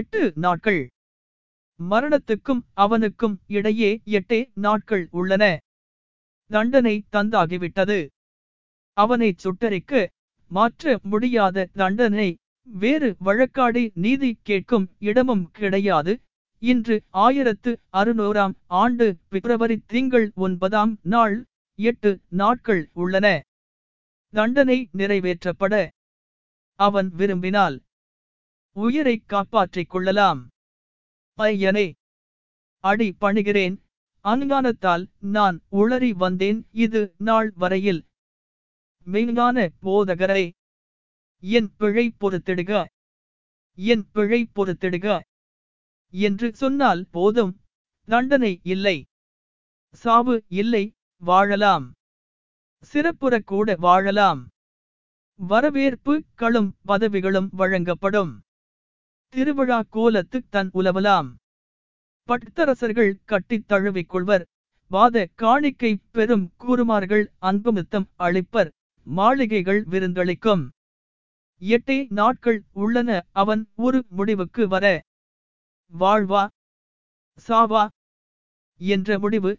8 நாட்கள். மரணத்துக்கும் அவனுக்கும் இடையே 8 நாட்கள் உள்ளன. தண்டனை தந்தாகிவிட்டது. அவனை சுட்டரிக்க மாற்ற முடியாத தண்டனை. வேறு வழக்காடி நீதி கேட்கும் இடமும் கிடையாது. இன்று 1600ஆம் ஆண்டு பிப்ரவரி 9 8 நாட்கள் உள்ளன. தண்டனை நிறைவேற்றப்பட அவன் விரும்பினால் உயிரை காப்பாற்றிக் கொள்ளலாம். பையனே, அடி பணிகிறேன். அஞ்ஞானத்தால் நான் உளறி வந்தேன். இது நாள் வரையில். மெய்ஞான போதகரே, என் பிழை பொறுத்திடுக, என் பிழை பொறுத்திடுக என்று சொன்னால் போதும். தண்டனை இல்லை, சாவு இல்லை. வாழலாம், சிறப்புற கூட வாழலாம். வரவேற்பு களும் பதவிகளும் வழங்கப்படும். திருவிழா கோலத்து தன் உலவலாம். பட்டரசர்கள் கட்டித் தழுவிக்கொள்வர். வாத காணிக்கை பெரும் கூறுமார்கள் அன்புமித்தம் அளிப்பர். மாளிகைகள் விருந்தளிக்கும். 8 நாட்கள் உள்ளன அவன் ஒரு முடிவுக்கு வர. வாழ்வா சாவா என்ற முடிவு.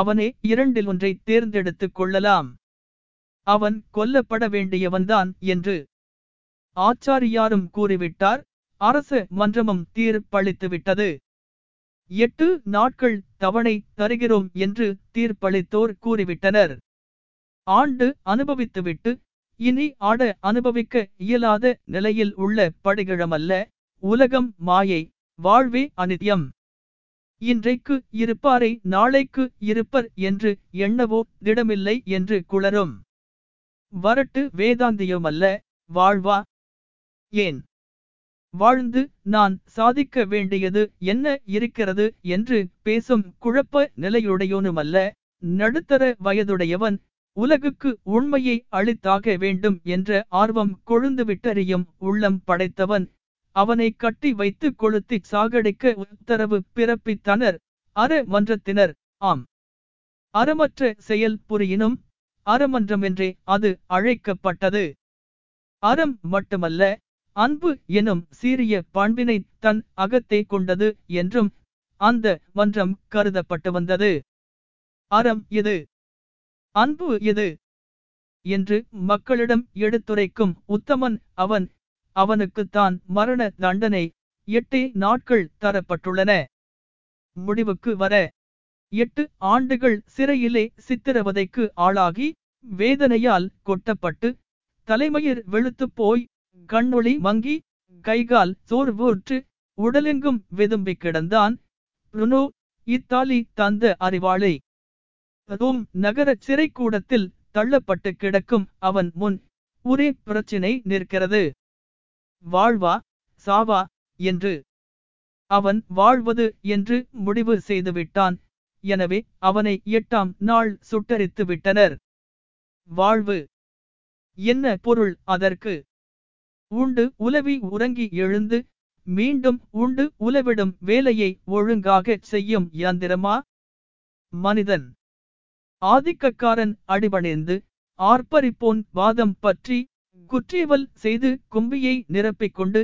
அவனே 2இல் 1ஐ தேர்ந்தெடுத்துக் கொள்ளலாம். அவன் கொல்லப்பட வேண்டியவன்தான் என்று ஆச்சாரியாரும் கூறிவிட்டார். அரச மன்றமும் தீர்ப்பளித்துவிட்டது. 8 நாட்கள் தவணை தருகிறோம் என்று தீர்ப்பளித்தோர் கூறிவிட்டனர். ஆண்டு அனுபவித்துவிட்டு இனி ஆட அனுபவிக்க இயலாத நிலையில் உள்ள படிகிழமல்ல. உலகம் மாயை, வாழ்வே அநித்தியம். இன்றைக்கு இருப்பாரை நாளைக்கு இருப்பர் என்று எண்ணவோ திடமில்லை என்று குளரும். வரட்டு வேதாந்தியமல்ல. வாழ்வா, ஏன் வாழ்ந்து நான் சாதிக்க வேண்டியது என்ன இருக்கிறது என்று பேசும் குழப்ப நிலையுடையோனுமல்ல. நடுத்தர வயதுடையவன் உலகுக்கு உண்மையை அளித்தாக வேண்டும் என்ற ஆர்வம் கொழுந்துவிட்டறியும் உள்ளம் படைத்தவன். அவனை கட்டி வைத்து கொளுத்தி சாகடிக்க உத்தரவு பிறப்பித்தனர் அறமன்றத்தினர். ஆம், அறமற்ற செயல் புரியினும் அறமன்றமென்றே அது அழைக்கப்பட்டது. அறம் மட்டுமல்ல, அன்பு எனும் சீரிய பண்பினை தன் அகத்தை கொண்டது என்றும் அந்த மன்றம் கருதப்பட்டு வந்தது. அறம் இது, அன்பு இது என்று மக்களிடம் எடுத்துரைக்கும் உத்தமன் அவன். அவனுக்குத்தான் மரண தண்டனை. 8 நாட்கள் தரப்பட்டுள்ளன. முடிவுக்கு வர 8 ஆண்டுகள் சிறையிலே சித்திரவதைக்கு ஆளாகி வேதனையால் கொட்டப்பட்டு தலைமயிர் வெளுத்து போய் கண்ணொளி மங்கி கைகால் சோர்வூற்று உடலெங்கும் வெதும்பி கிடந்தான் ருனோ, இத்தாலி தந்த அறிவாளி. ரோம் நகர சிறைக்கூடத்தில் தள்ளப்பட்டு கிடக்கும் அவன் முன் ஒரே பிரச்சினை நிற்கிறது. வாழ்வா சாவா என்று. அவன் வாழ்வது என்று முடிவு செய்துவிட்டான். எனவே அவனை 8ஆம் நாள் சுட்டரித்து விட்டனர். வாழ்வு என்ன பொருள் அதற்கு? உண்டு உலவி உறங்கி எழுந்து மீண்டும் உண்டு உலவிடும் வேலையை ஒழுங்காக செய்யும் யந்திரமா மனிதன்? ஆதிக்கக்காரன் அடிபணிந்து ஆர்ப்பரிப்போன் வாதம் பற்றி குற்றியவல் செய்து கும்பியை நிரப்பிக்கொண்டு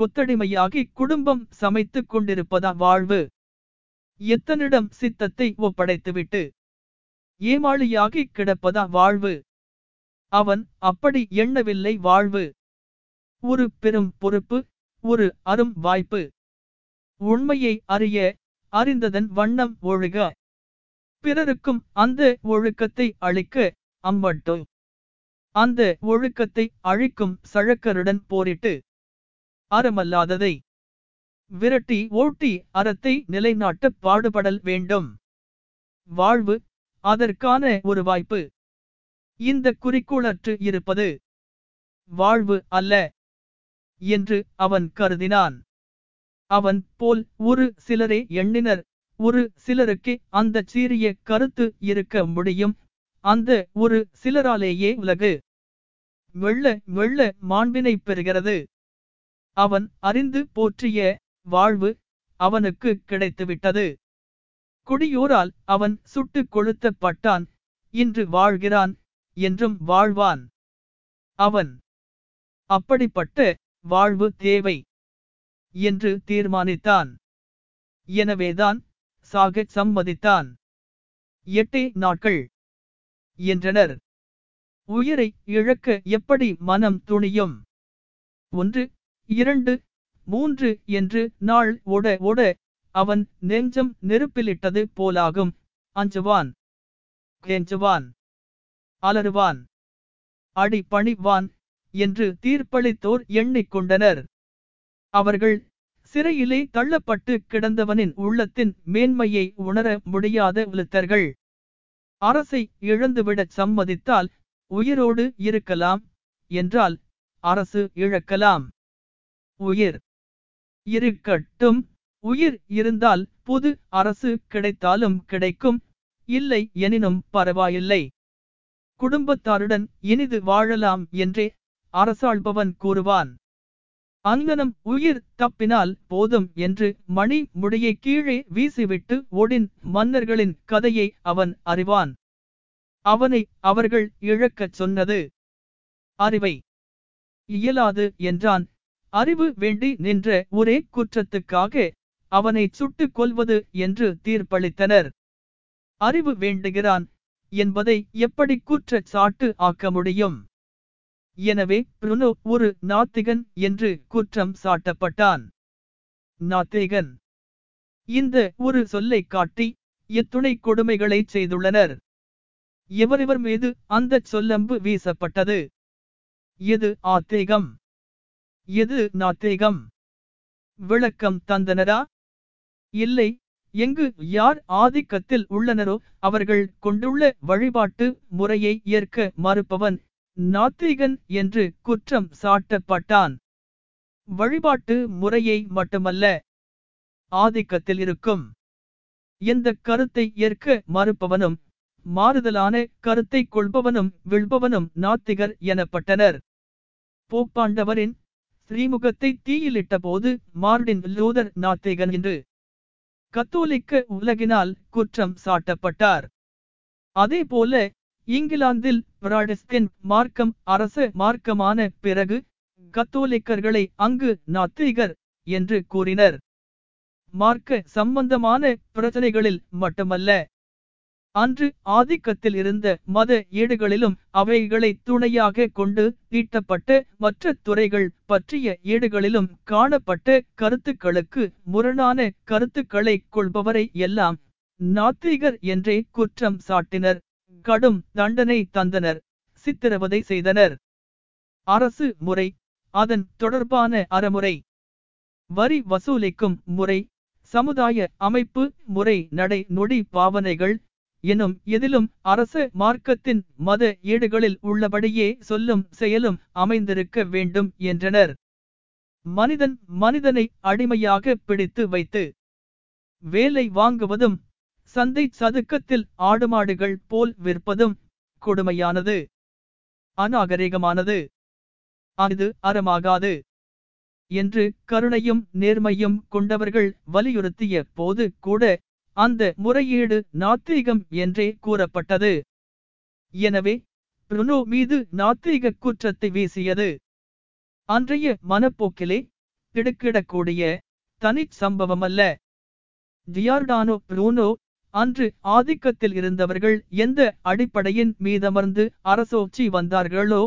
கொத்தடிமையாகி குடும்பம் சமைத்து கொண்டிருப்பதா வாழ்வு? எத்தனிடம் சித்தத்தை ஒப்படைத்துவிட்டு ஏமாளியாகி கிடப்பதா வாழ்வு? அவன் அப்படி எண்ணவில்லை. வாழ்வு ஒரு பெரும் பொறுப்பு, ஒரு அரும் வாய்ப்பு. உண்மையை அறிய அறிந்ததன் வண்ணம் ஒழுக, பிறருக்கும் அந்த ஒழுக்கத்தை அளிக்க அம்பட்டோ அந்த ஒழுக்கத்தை அழிக்கும் சழக்கருடன் போரிட்டு அறமல்லாததை விரட்டி ஓட்டி அறத்தை நிலைநாட்ட பாடுபடல் வேண்டும். வாழ்வு அதற்கான ஒரு வாய்ப்பு. இந்த குறிக்கோளற்று இருப்பது வாழ்வு அல்ல என்று அவன் கருதினான். அவன் போல் ஒரு சிலரே எண்ணினர். ஒரு சிலருக்கே அந்த சீரிய கருத்து இருக்க முடியும். அந்த ஒரு சிலராலேயே உலகு வெள்ள வெள்ள மாண்பினை பெறுகிறது. அவன் அறிந்து போற்றிய வாழ்வு அவனுக்கு கிடைத்துவிட்டது. குடியோரால் அவன் சுட்டு கொளுத்தப்பட்டான். இன்று வாழ்கிறான், என்றும் வாழ்வான் அவன். அப்படிப்பட்ட வாழ்வு தேவை. என்று தீர்மானித்தான். எனவேதான் சாகத் சம்மதித்தான். 8 நாட்கள் என்றனர். உயிரை இழக்க எப்படி மனம் துணியும்? 1, 2, 3 என்று நாள் ஓட ஓட அவன் நெஞ்சம் நெருப்பிலிட்டது போலாகும். அஞ்சுவான், கெஞ்சுவான், அலறுவான், அடி பணிவான் என்று தீர்ப்பளித்தோர் எண்ணிக்கொண்டனர். அவர்கள் சிறையிலே தள்ளப்பட்டு கிடந்தவனின் உள்ளத்தின் மேன்மையை உணர முடியாத உளுத்தர்கள். அரசை இழந்துவிடச் சம்மதித்தால் உயிரோடு இருக்கலாம், என்றால் அரசு இழக்கலாம். உயிர் இருக்கட்டும், உயிர் இருந்தால் புது அரசு கிடைத்தாலும் கிடைக்கும், இல்லை எனினும் பரவாயில்லை. குடும்பத்தாருடன் இனிது வாழலாம் என்றே அரசாள்பவன் கூறுவான். அங்கனம் உயிர் தப்பினால் போதும் என்று மணி முடியை கீழே வீசிவிட்டு ஓடின் மன்னர்களின் கதையை அவன் அறிவான். அவனை அவர்கள் இழக்கச் சொன்னது அறிவை. இயலாது என்றான். அறிவு வேண்டி நின்ற ஒரே குற்றத்துக்காக அவனை சுட்டு கொல்வது என்று தீர்ப்பளித்தனர். அறிவு வேண்டுகிறான் என்பதை எப்படி குற்றச்சாட்டு ஆக்க முடியும்? எனவே புருனோ ஒரு நாத்திகன் என்று குற்றம் சாட்டப்பட்டான். நாத்திகன் இந்த ஒரு சொல்லை காட்டி எத்துணை கொடுமைகளை செய்துள்ளனர். எவரிவர் மீது அந்த சொல்லம்பு வீசப்பட்டது? எது ஆத்தேகம், எது நாத்தேகம்? விளக்கம் தந்தனரா? இல்லை. எங்கு யார் ஆதிக்கத்தில் உள்ளனரோ அவர்கள் கொண்டுள்ள வழிபாட்டு முறையை ஏற்க மறுப்பவன் நாத்திகன் என்று குற்றம் சாட்டப்பட்டான். வழிபாட்டு முறையை மட்டுமல்ல, ஆதிக்கத்தில் இருக்கும் எந்த கருத்தை ஏற்க மறுப்பவனும் மாறுதலான கருத்தை கொள்பவனும் விழ்பவனும் நாத்திகர் எனப்பட்டனர். போப்பாண்டவரின் ஸ்ரீமுகத்தை தீயிலிட்ட போது மார்டின் லூதர் நாத்திகன் என்று கத்தோலிக்க உலகினால் குற்றம் சாட்டப்பட்டார். அதே போல இங்கிலாந்தில் பிராடஸ்டின் மார்க்கம் அரச மார்க்கமான பிறகு கத்தோலிக்கர்களை அங்கு நாத்திகர் என்று கூறினர். மார்க்க சம்பந்தமான பிரச்சனைகளில் மட்டுமல்ல, அன்று ஆதிக்கத்தில் இருந்த மத ஏடுகளிலும் அவைகளை துணையாக கொண்டு தீட்டப்பட்ட மற்ற துறைகள் பற்றிய ஏடுகளிலும் காணப்பட்ட கருத்துக்களுக்கு முரணான கருத்துக்களை கொள்பவரை எல்லாம் நாத்திகர் என்றே குற்றம் சாட்டினர். கடும் தண்டனை தந்தனர், சித்திரவதை செய்தனர். அரசு முறை, அதன் தொடர்பான அறமுறை, வரி வசூலிக்கும் முறை, சமுதாய அமைப்பு முறை, நடை நொடி பாவனைகள் எனும் எதிலும் அரச மார்க்கத்தின் மத ஏடுகளில் உள்ளபடியே சொல்லும் செயலும் அமைந்திருக்க வேண்டும் என்றனர். மனிதன் மனிதனை அடிமையாக பிடித்து வைத்து வேலை வாங்குவதும் சந்தை சதுக்கத்தில் ஆடுமாடுகள் போல் விற்பதும் கொடுமையானது, அநாகரிகமானது. அது அறமாகாது என்று கருணையும் நேர்மையும் கொண்டவர்கள் வலியுறுத்திய போது கூட அந்த முறையீடு நாத்திகம் என்றே கூறப்பட்டது. எனவே புருனோ மீது நாத்திக குற்றத்தை வீசியது அன்றைய மனப்போக்கிலே திடுக்கிடக்கூடிய தனி சம்பவமல்ல. ஜியார்டானோ புருனோ அன்று ஆதிக்கத்தில் இருந்தவர்கள் எந்த அடிப்படையின் மீதமர்ந்து அரசோச்சி வந்தார்களோ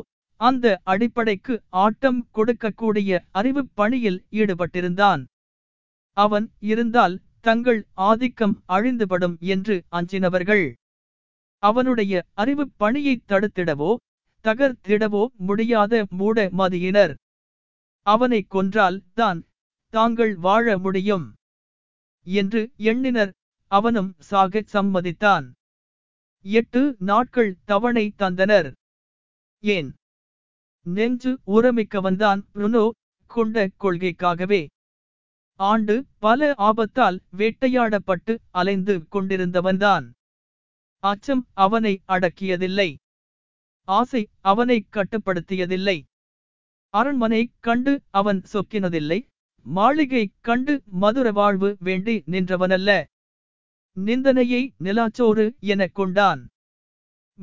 அந்த அடிப்படைக்கு ஆட்டம் கொடுக்கக்கூடிய அறிவு பணியில் ஈடுபட்டிருந்தான். அவன் இருந்தால் தங்கள் ஆதிக்கம் அழிந்துபடும் என்று அஞ்சினவர்கள் அவனுடைய அறிவு பணியை தடுத்திடவோ தகர்த்திடவோ முடியாத மூட மதியினர். அவனை கொன்றால் தான் தாங்கள் வாழ முடியும் என்று எண்ணினர். அவனும் சாக சம்மதித்தான். 8 நாட்கள் தவணை தந்தனர். ஏன்? நெஞ்சு உரமிக்கவன்தான் புருனோ கொண்ட கொள்கைக்காகவே. ஆண்டு பல ஆபத்தால் வேட்டையாடப்பட்டு அலைந்து கொண்டிருந்தவன்தான். அச்சம் அவனை அடக்கியதில்லை, ஆசை அவனை கட்டுப்படுத்தியதில்லை. அரண்மனை கண்டு அவன் சொக்கினதில்லை, மாளிகை கண்டு மதுர வாழ்வு வேண்டி நின்றவனல்ல. நிந்தனையை நிலாச்சோறு எனக் கொண்டான்,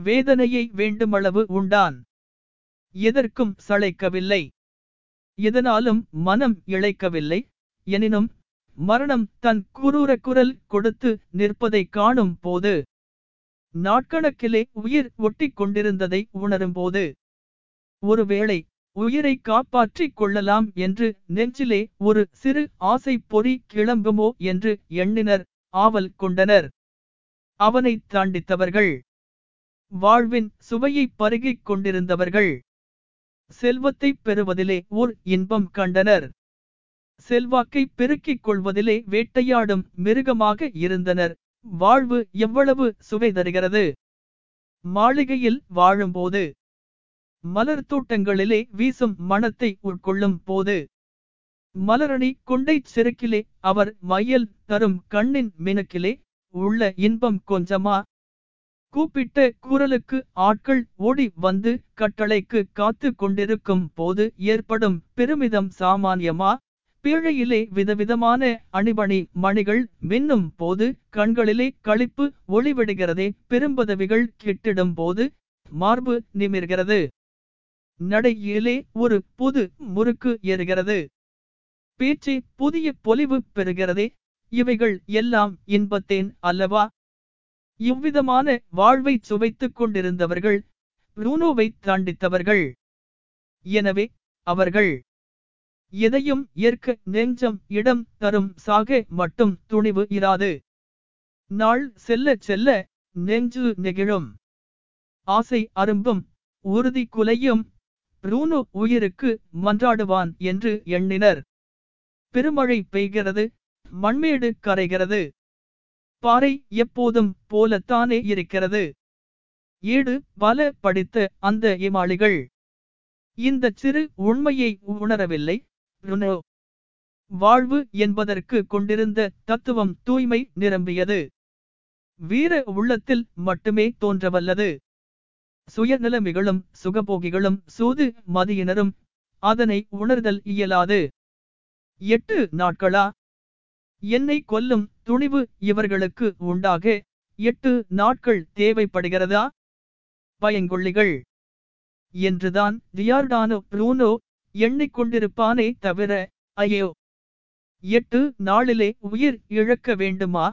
வேதனையை வேண்டுமளவு உண்டான். எதற்கும் சளைக்கவில்லை, எதனாலும் மனம் இழைக்கவில்லை, எனினும் மரணம் தன் குரூர குரல் கொடுத்து நிற்பதை காணும் போது, நாட்கணக்கிலே உயிர் ஒட்டி கொண்டிருந்ததை உணரும் போது, ஒருவேளை உயிரை காப்பாற்றிக் கொள்ளலாம் என்று நெஞ்சிலே ஒரு சிறு ஆசை பொறி கிளம்புமோ என்று எண்ணினர், ஆவல் கொண்டனர். அவனை தாண்டித்தவர்கள், வாழ்வின் சுவையை பருகிக் கொண்டிருந்தவர்கள், செல்வத்தை பெறுவதிலே ஓர் இன்பம் கண்டனர், செல்வாக்கை பெருக்கிக் கொள்வதிலே வேட்டையாடும் மிருகமாக இருந்தனர். வாழ்வு எவ்வளவு சுவை தருகிறது! மாளிகையில் வாழும்போது, மலர் தோட்டங்களிலே வீசும் மணத்தை உட்கொள்ளும் போது, மலரணி கொண்டைச் செருக்கிலே அவர் மையல் தரும் கண்ணின் மினுக்கிலே உள்ள இன்பம் கொஞ்சமா? கூப்பிட்ட குரலுக்கு ஆட்கள் ஓடி வந்து கட்டளைக்கு காத்து கொண்டிருக்கும் போது ஏற்படும் பெருமிதம் சாமானியமா? பேழையிலே விதவிதமான அணிபணி மணிகள் மின்னும் போது கண்களிலே களிப்பு ஒளிவிடுகிறதே, பெரும்பதவிகள் கிட்டிடும் போது மார்பு நிமிர்கிறது, நடையிலே ஒரு புது முறுக்கு ஏறுகிறது, பேச்சை புதிய பொலிவு பெறுகிறதே, இவைகள் எல்லாம் இன்பத்தேன் அல்லவா? இவ்விதமான வாழ்வை சுவைத்துக் கொண்டிருந்தவர்கள் புரூனோவை தாண்டித்தவர்கள். எனவே அவர்கள் எதையும் ஏற்க நெஞ்சம் இடம் தரும், சாக மட்டும் துணிவு இராது. நாள் செல்ல செல்ல நெஞ்சு நெகிழும், ஆசை அரும்பும், உறுதி குலையும். புரூனோ உயிருக்கு மன்றாடுவான் என்று எண்ணினர். பெருமழை பெய்கிறது, மண்மேடு கரைகிறது, பாறை எப்போதும் போலத்தானே இருக்கிறது. ஏடு பல படித்த அந்த ஏமாளிகள் இந்த சிறு உண்மையை உணரவில்லை. புரூனோ வாழ்வு என்பதற்கு கொண்டிருந்த தத்துவம் தூய்மை நிரம்பியது, வீர உள்ளத்தில் மட்டுமே தோன்றவல்லது. சுயநலமிகளும் சுகபோகிகளும் சூது மதியினரும் அதனை உணர்தல் இயலாது. 8 நாட்களா? என்னை கொல்லும் துணிவு இவர்களுக்கு உண்டாக 8 நாட்கள் தேவைப்படுகிறதா? பயங்கொள்ளிகள் என்றுதான் ரியார்டானோ புரூனோ எண்ணிக்கொண்டிருப்பானே தவிர, ஐயோ, 8 நாளிலே உயிர் இழக்க வேண்டுமா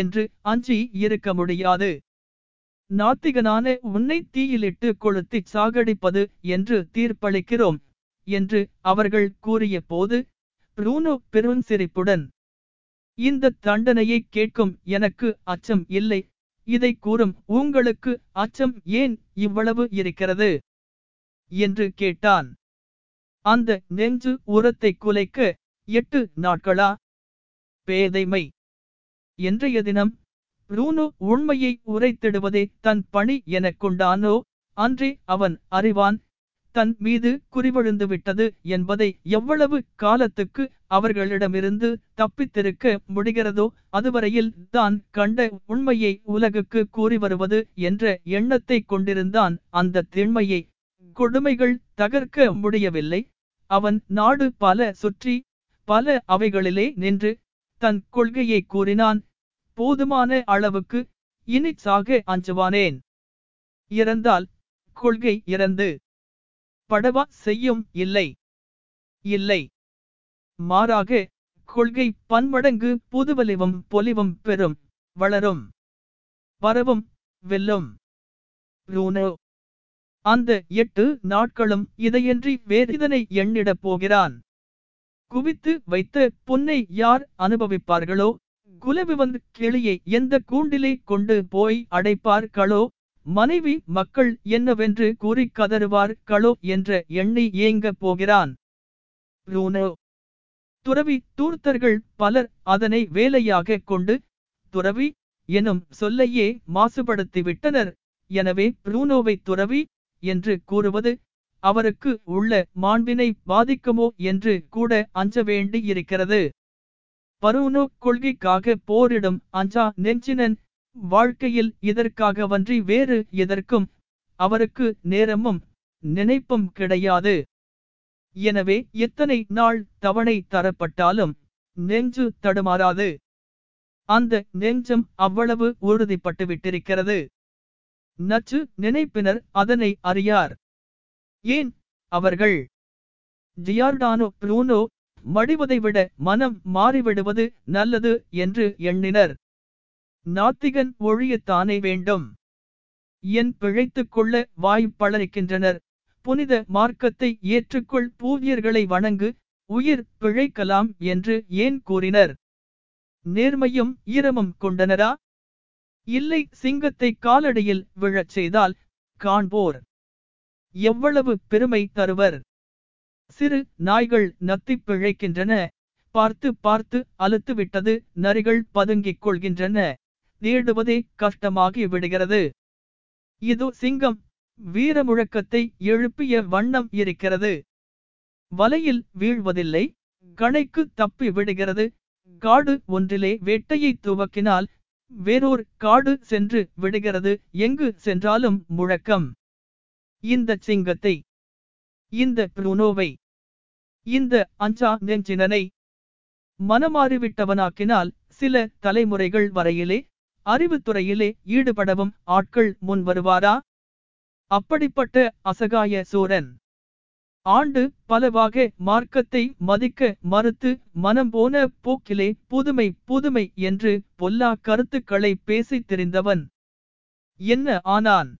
என்று அஞ்சி இருக்க முடியாது. நாத்திகனான உன்னை தீயிலிட்டு கொளுத்தி சாகடிப்பது என்று தீர்ப்பளிக்கிறோம் என்று அவர்கள் கூறிய போது, புரூனோ பெருஞ்சிரிப்புடன், இந்த தண்டனையை கேட்கும் எனக்கு அச்சம் இல்லை, இதை கூறும் உங்களுக்கு அச்சம் ஏன் இவ்வளவு இருக்கிறது என்று கேட்டான். அந்த நெஞ்சு உரத்தை குலைக்க 8 நாட்களா? பேதைமை! இன்றைய தினம் புரூனோ உண்மையை உரைத்திடுவதே தன் பணி எனக் கொண்டானோ, அன்றே அவன் அறிவான் தன் மீது குறிவிழுந்து விட்டது என்பதை. எவ்வளவு காலத்துக்கு அவர்களிடமிருந்து தப்பித்திருக்க முடிகிறதோ அதுவரையில் தான் கண்ட உண்மையை உலகுக்கு கூறி வருவது என்ற எண்ணத்தை கொண்டிருந்தான். அந்த திண்மையை கொடுமைகள் தகர்க்க முடியவில்லை. அவன் நாடு பல சுற்றி பல அவைகளிலே நின்று தன் கொள்கையை கூறினான். போதுமான அளவுக்கு இனி சாக அஞ்சுவானேன், இறந்தால் கொள்கை இறந்து படவா செய்யும். இல்லை இல்லை, மாறாக கொள்கை பன்மடங்கு புதுவலிவும் பொலிவும் பெறும், வளரும், பரவும், வெல்லும். புரூனோ அந்த 8 நாட்களும் இதையன்றி வேறிதனை எண்ணிடப் போகிறான். குவித்து வைத்த புன்னை யார் அனுபவிப்பார்களோ? குலவி வந்து கிளியை எந்த கூண்டிலே கொண்டு போய் அடைப்பார்களோ? மனைவி மக்கள் என்னவென்று கூறி கதறுவார்களோ என்ற எண்ணி ஏங்க போகிறான். புரூனோ துறவி தூர்த்தர்கள் பலர் அதனை வேலையாக கொண்டு துறவி எனும் சொல்லையே மாசுபடுத்திவிட்டனர். எனவே புரூனோவை துறவி என்று கூறுவது அவருக்கு உள்ள மாண்பினை பாதிக்குமோ என்று கூட அஞ்ச வேண்டி இருக்கிறது. புரூனோ கொள்கைக்காக போரிடும் அஞ்சா நெஞ்சினன். வாழ்க்கையில் இதற்காகவன்றி வேறு எதற்கும் அவருக்கு நேரமும் நினைப்பும் கிடையாது. எனவே எத்தனை நாள் தவணை தரப்பட்டாலும் நெஞ்சு தடுமாறாது. அந்த நெஞ்சம் அவ்வளவு உறுதிப்பட்டுவிட்டிருக்கிறது. நச்சு நினைப்பினர் அதனை அறியார். ஏன் அவர்கள்? ஜியார்டானோ புரூனோ மடிவதை விட மனம் மாறிவிடுவது நல்லது என்று எண்ணினர். நாத்திகன் ஒழியத்தானே வேண்டும் என் பிழைத்துக் கொள்ள வாய்ப்பளர்க்கின்றனர். புனித மார்க்கத்தை ஏற்றுக்கொள், பூவியர்களை வணங்கு, உயிர் பிழைக்கலாம் என்று ஏன் கூறினர்? நேர்மையும் ஈரமும் கொண்டனரா? இல்லை, சிங்கத்தை காலடியில் விழச் செய்தால் காண்போர் எவ்வளவு பெருமை தருவர். சிறு நாய்கள் நத்தி பிழைக்கின்றன, பார்த்து பார்த்து அலுத்துவிட்டது, நரிகள் பதுங்கிக் கொள்கின்றன, தேடுவதே கஷ்டமாகி விடுகிறது. இதோ சிங்கம் வீரமுழக்கத்தை எழுப்பிய வண்ணம் இருக்கிறது, வலையில் வீழ்வதில்லை, கணைக்கு தப்பி விடுகிறது. காடு ஒன்றிலே வேட்டையை துவக்கினால் வேறோர் காடு சென்று விடுகிறது, எங்கு சென்றாலும் முழக்கம். இந்த சிங்கத்தை, இந்த புரோனோவை, இந்த அஞ்சா நெஞ்சினனை மனமாறிவிட்டவனாக்கினால் சில தலைமுறைகள் வரையிலே அறிவுத்துறையிலே ஈடுபடவும் ஆட்கள் முன் வருவாரா? அப்படிப்பட்ட அசகாய சூரன் ஆண்டு பலவாக மார்க்கத்தை மதிக்க மறுத்து மனம் போன போக்கிலே புதுமை புதுமை என்று பொல்லா கருத்துக்களை பேசி திரிந்தவன் என்ன ஆனான்?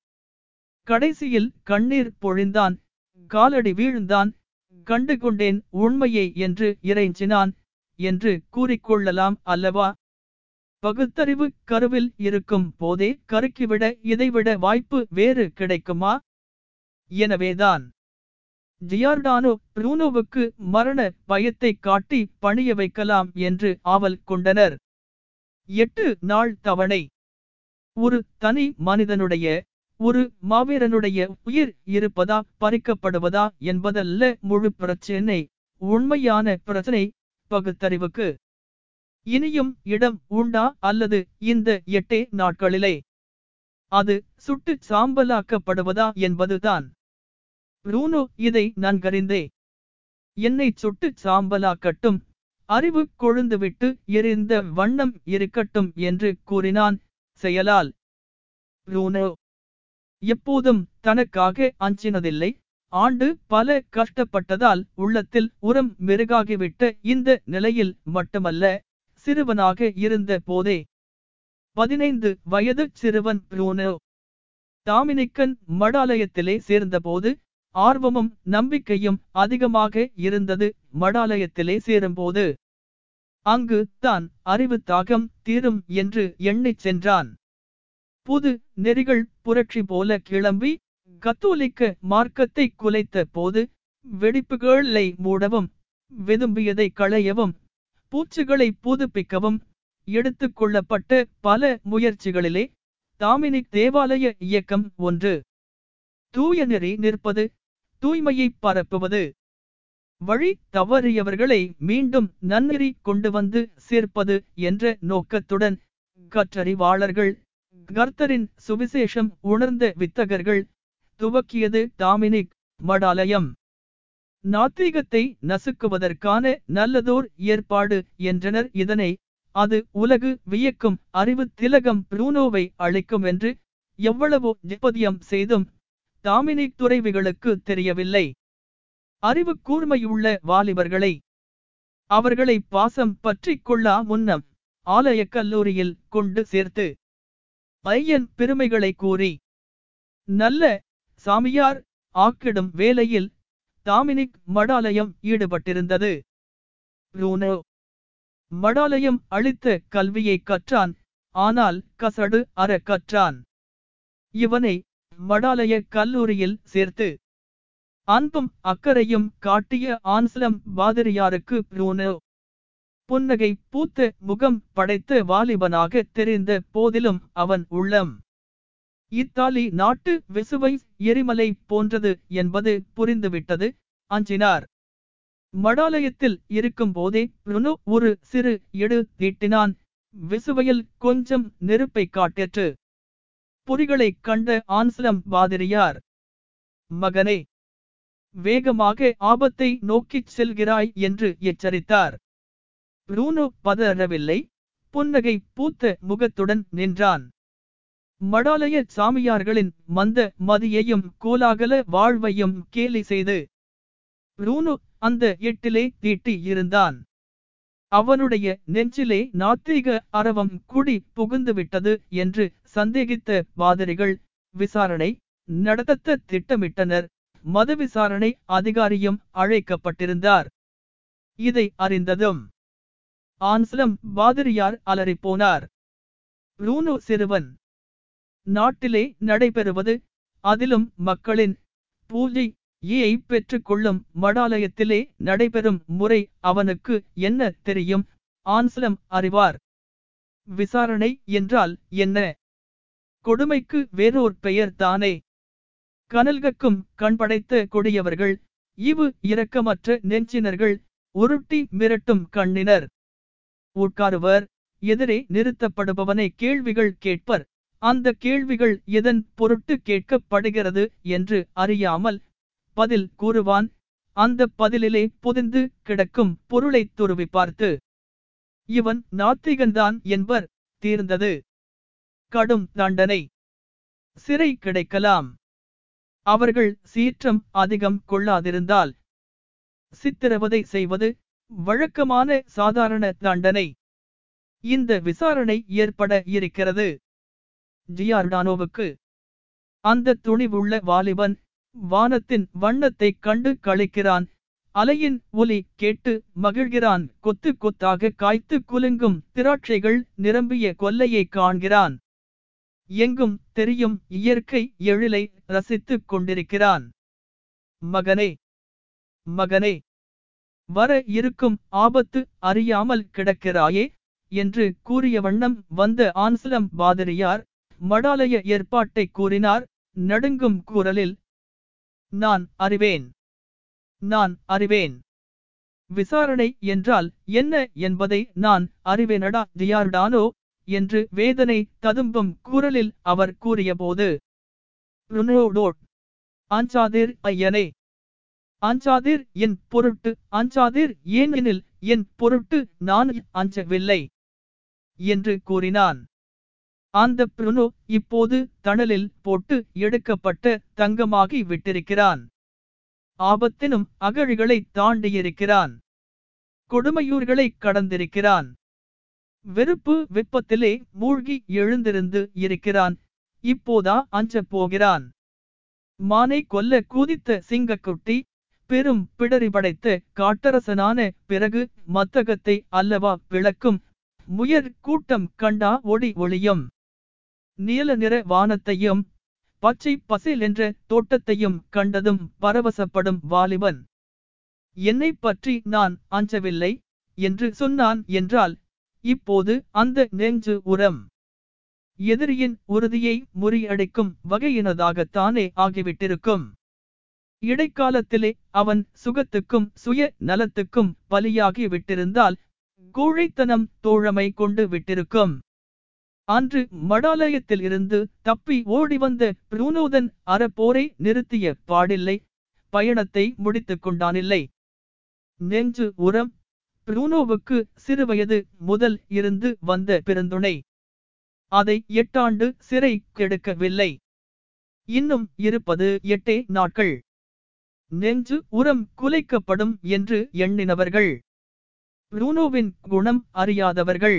கடைசியில் கண்ணீர் பொழிந்தான், காலடி வீழ்ந்தான். கண்டுகொண்டேன் உண்மையை என்று இறைஞ்சினான் என்று கூறிக்கொள்ளலாம் அல்லவா? பகுத்தறிவு கருவில் இருக்கும் போதே கருக்கிவிட இதைவிட வாய்ப்பு வேறு கிடைக்குமா? எனவேதான் ஜியார்டானோ புரூனோவுக்கு மரண பயத்தை காட்டி பணிய வைக்கலாம் என்று ஆவல் கொண்டனர். 8 நாள் தவணை. ஒரு தனி மனிதனுடைய, ஒரு மாவீரனுடைய உயிர் இருப்பதா பறிக்கப்படுவதா என்பதல்ல முழு பிரச்சனை. உண்மையான பிரச்சனை பகுத்தறிவுக்கு இனியும் இடம் உண்டா அல்லது இந்த 8 நாட்களிலே அது சுட்டு சாம்பலாக்கப்படுவதா என்பதுதான். புரூனோ இதை நன்கறிந்தே, என்னை சுட்டு சாம்பலாக்கட்டும், அறிவு கொழுந்துவிட்டு எரிந்த வண்ணம் இருக்கட்டும் என்று கூறினான் செயலால். புரூனோ எப்போதும் தனக்காக அஞ்சினதில்லை. ஆண்டு பல கஷ்டப்பட்டதால் உள்ளத்தில் உரம் மெருகாகிவிட்ட இந்த நிலையில் மட்டுமல்ல, சிறுவனாக இருந்த போதே 15 வயது சிறுவன் புரூனோ டாமினிக்கன் மடாலயத்திலே சேர்ந்தபோது ஆர்வமும் நம்பிக்கையும் அதிகமாக இருந்தது. மடாலயத்திலே சேரும்போது அங்கு தான் அறிவு தாகம் தீரும் என்று எண்ணிச் சென்றான். புது நெறிகள் புரட்சி போல கிளம்பி கத்தோலிக்க மார்க்கத்தை குலைத்த போது வெடிப்புகளை மூடவும், விதும்பியதை களையவும், பூச்சுகளை புதுப்பிக்கவும் எடுத்துக்கொள்ளப்பட்ட பல முயற்சிகளிலே டாமினிக் தேவாலய இயக்கம் ஒன்று. தூய நெறி நிற்பது, தூய்மையை பரப்புவது, வழி தவறியவர்களை மீண்டும் நன்னெறி கொண்டு வந்து சேர்ப்பது என்ற நோக்கத்துடன் கற்றறிவாளர்கள், கர்த்தரின் சுவிசேஷம் உணர்ந்த வித்தகர்கள் துவக்கியது டாமினிக் மடாலயம். நாத்திகத்தை நசுக்குவதற்கான நல்லதோர் ஏற்பாடு என்றனர் இதனை. அது உலகு வியக்கும் அறிவு திலகம் புரூனோவை அளிக்கும் என்று எவ்வளவோ நிபதியம் செய்தும் டாமினிக் துறைவிகளுக்கு தெரியவில்லை. அறிவு கூர்மையுள்ள வாலிபர்களை, அவர்களை பாசம் பற்றி கொள்ளா முன்னம் ஆலய கல்லூரியில் கொண்டு சேர்த்து பையன் பெருமைகளை கூறி நல்ல சாமியார் ஆக்கிடும் வேலையில் டாமினிக் மடாலயம் ஈடுபட்டிருந்தது. புரூனோ மடாலயம் அளித்த கல்வியை கற்றான், ஆனால் கசடு அற கற்றான். இவனை மடாலய கல்லூரியில் சேர்த்து அன்பும் அக்கறையும் காட்டிய ஆன்சலம் பாதிரியாருக்கு புரூனோ புன்னகை பூத்த முகம் படைத்த வாலிபனாக தெரிந்த போதிலும் அவன் உள்ளம் இத்தாலி நாட்டு வெசுவை எரிமலை போன்றது என்பது புரிந்துவிட்டது. அஞ்சினார். மடாலயத்தில் இருக்கும் போதே புரூனோ ஒரு சிறு எடு தீட்டினான். வெசுவையில் கொஞ்சம் நெருப்பை காட்டேற்று. பொறிகளை கண்ட ஆன்சலம் பாதிரியார், மகனே, வேகமாக ஆபத்தை நோக்கிச் செல்கிறாய் என்று எச்சரித்தார். புரூனோ பதறவில்லை, புன்னகை பூத்த முகத்துடன் நின்றான். மடாலய சாமியார்களின் மந்த மதியையும் கோலாகல வாழ்வையும் கேலி செய்து ரூனு அந்த எட்டிலே தீட்டி இருந்தான். அவனுடைய நெஞ்சிலே நாத்திக அரவம் கூடி புகுந்துவிட்டது என்று சந்தேகித்த வாதிரிகள் விசாரணை நடத்த திட்டமிட்டனர். மது விசாரணை அதிகாரியும் அழைக்கப்பட்டிருந்தார். இதை அறிந்ததும் ஆன்ஸ்லம் வாதிரியார் அலறிப்போனார். ரூனு சிறுவன், நாட்டிலே நடைபெறுவது, அதிலும் மக்களின் பூஜையை பெற்றுக்கொள்ளும் மடாலயத்திலே நடைபெறும் முறை அவனுக்கு என்ன தெரியும்? ஆன்ஸ்லம் அறிவார். விசாரணை என்றால் என்ன? கொடுமைக்கு வேறோர் பெயர் தானே. கனல்கக்கும் கண்படைத்த கொடியவர்கள், இவு இரக்கமற்ற நெஞ்சினர்கள், உருட்டி மிரட்டும் கண்ணினர். உட்காருவர், எதிரே நிறுத்தப்படுபவனை கேள்விகள் கேட்பர். அந்த கேள்விகள் எதன் பொருட்டு கேட்கப்படுகிறது என்று அறியாமல் பதில் கூறுவான். அந்த பதிலிலே புதிந்து கிடக்கும் பொருளை துருவி பார்த்து இவன் நாத்திகன்தான் என்பர். தீர்ந்தது. கடும் தண்டனை, சிறை கிடைக்கலாம். அவர்கள் சீற்றம் அதிகம் கொள்ளாதிருந்தால் சித்திரவதை செய்வது வழக்கமான சாதாரண தண்டனை. இந்த விசாரணை ஏற்பட இருக்கிறது. ஜியார்டானோவுக்கு அந்த துணிவுள்ள வாலிபன் வானத்தின் வண்ணத்தை கண்டு களிக்கிறான். அலையின் ஒலி கேட்டு மகிழ்கிறான். கொத்து கொத்தாக காய்த்து குலுங்கும் திராட்சைகள் நிரம்பிய கொல்லையை காண்கிறான். எங்கும் தெரியும் இயற்கை எழிலை ரசித்துக் கொண்டிருக்கிறான். மகனே, மகனே, வர இருக்கும் ஆபத்து அறியாமல் கிடக்கிறாயே என்று கூறிய வண்ணம் வந்த ஆன்ஸ்லம் பாதிரியார் மடாலய ஏற்பாட்டை கூறினார் நடுங்கும் குரலில். நான் அறிவேன், நான் அறிவேன். விசாரணை என்றால் என்ன என்பதை நான் அறிவேனடா ஜியார்டானோ என்று வேதனை ததும்பும் குரலில் அவர் கூறியபோது, ருனோடோட், அஞ்சாதீர் ஐயனே, அஞ்சாதீர் என் பொருட்டு, அஞ்சாதீர் ஏனெனில் என் பொருட்டு நான் அஞ்சவில்லை என்று கூறினான். அந்த ப்ருனோ இப்போது தணலில் போட்டு எடுக்கப்பட்ட தங்கமாகி விட்டிருக்கிறான். ஆபத்தினும் அகழிகளை தாண்டியிருக்கிறான். கொடுமையூர்களை கடந்திருக்கிறான். வெறுப்பு வெப்பத்திலே மூழ்கி எழுந்திருந்து இருக்கிறான். இப்போதா அஞ்சப் போகிறான்? மானை கொல்ல கூதித்த சிங்கக்குட்டி, பெரும் பிடரி படைத்த காட்டரசனான பிறகு மத்தகத்தை அல்லவா விளக்கும் முயற் கூட்டம் கண்டா ஒளி ஒளியும். நீல நிற வானத்தையும் பச்சை பசில் என்ற தோட்டத்தையும் கண்டதும் பரவசப்படும் வாலிபன், என்னை பற்றி நான் அஞ்சவில்லை என்று சொன்னான் என்றால் இப்போது அந்த நெஞ்சு உரம் எதிரியின் உறுதியை முறியடிக்கும் வகையினதாகத்தானே ஆகிவிட்டிருக்கும். இடைக்காலத்திலே அவன் சுகத்துக்கும் சுய நலத்துக்கும் பலியாகி விட்டிருந்தால் கோழைத்தனம் தோழமை கொண்டு விட்டிருக்கும். அன்று மடாலயத்தில் இருந்து தப்பி ஓடிவந்த ப்ரூனோதன் அறப்போரை நிறுத்திய பாடில்லை. பயணத்தை முடித்து கொண்டானில்லை. நெஞ்சு உரம் ப்ரூனோவுக்கு சிறுவயது முதல் இருந்து வந்த பெருந்துணை. அதை 8 ஆண்டு சிறை கெடுக்கவில்லை. இன்னும் இருப்பது 8 நாட்கள். நெஞ்சு உரம் குலைக்கப்படும் என்று எண்ணினவர்கள் ப்ரூனோவின் குணம் அறியாதவர்கள்.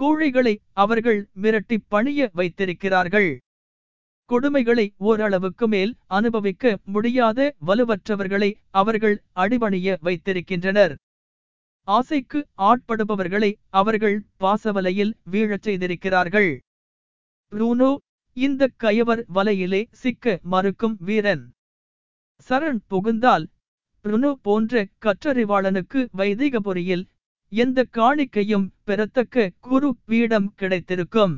கோழைகளை அவர்கள் மிரட்டி பணிய வைத்திருக்கிறார்கள். கொடுமைகளை ஓரளவுக்கு மேல் அனுபவிக்க முடியாத வலுவற்றவர்களை அவர்கள் அடிபணிய வைத்திருக்கின்றனர். ஆசைக்கு ஆட்படுபவர்களை அவர்கள் பாசவலையில் வீழச் செய்திருக்கிறார்கள். ப்ரூனோ இந்த கயவர் வலையிலே சிக்க மறுக்கும் வீரன். சரண் புகுந்தால் ப்ரூனோ போன்ற கற்றறிவாளனுக்கு வைதிகபுரியில் எந்த காணிக்கையும் பெறத்தக்க குரு பீடம் கிடைத்திருக்கும்.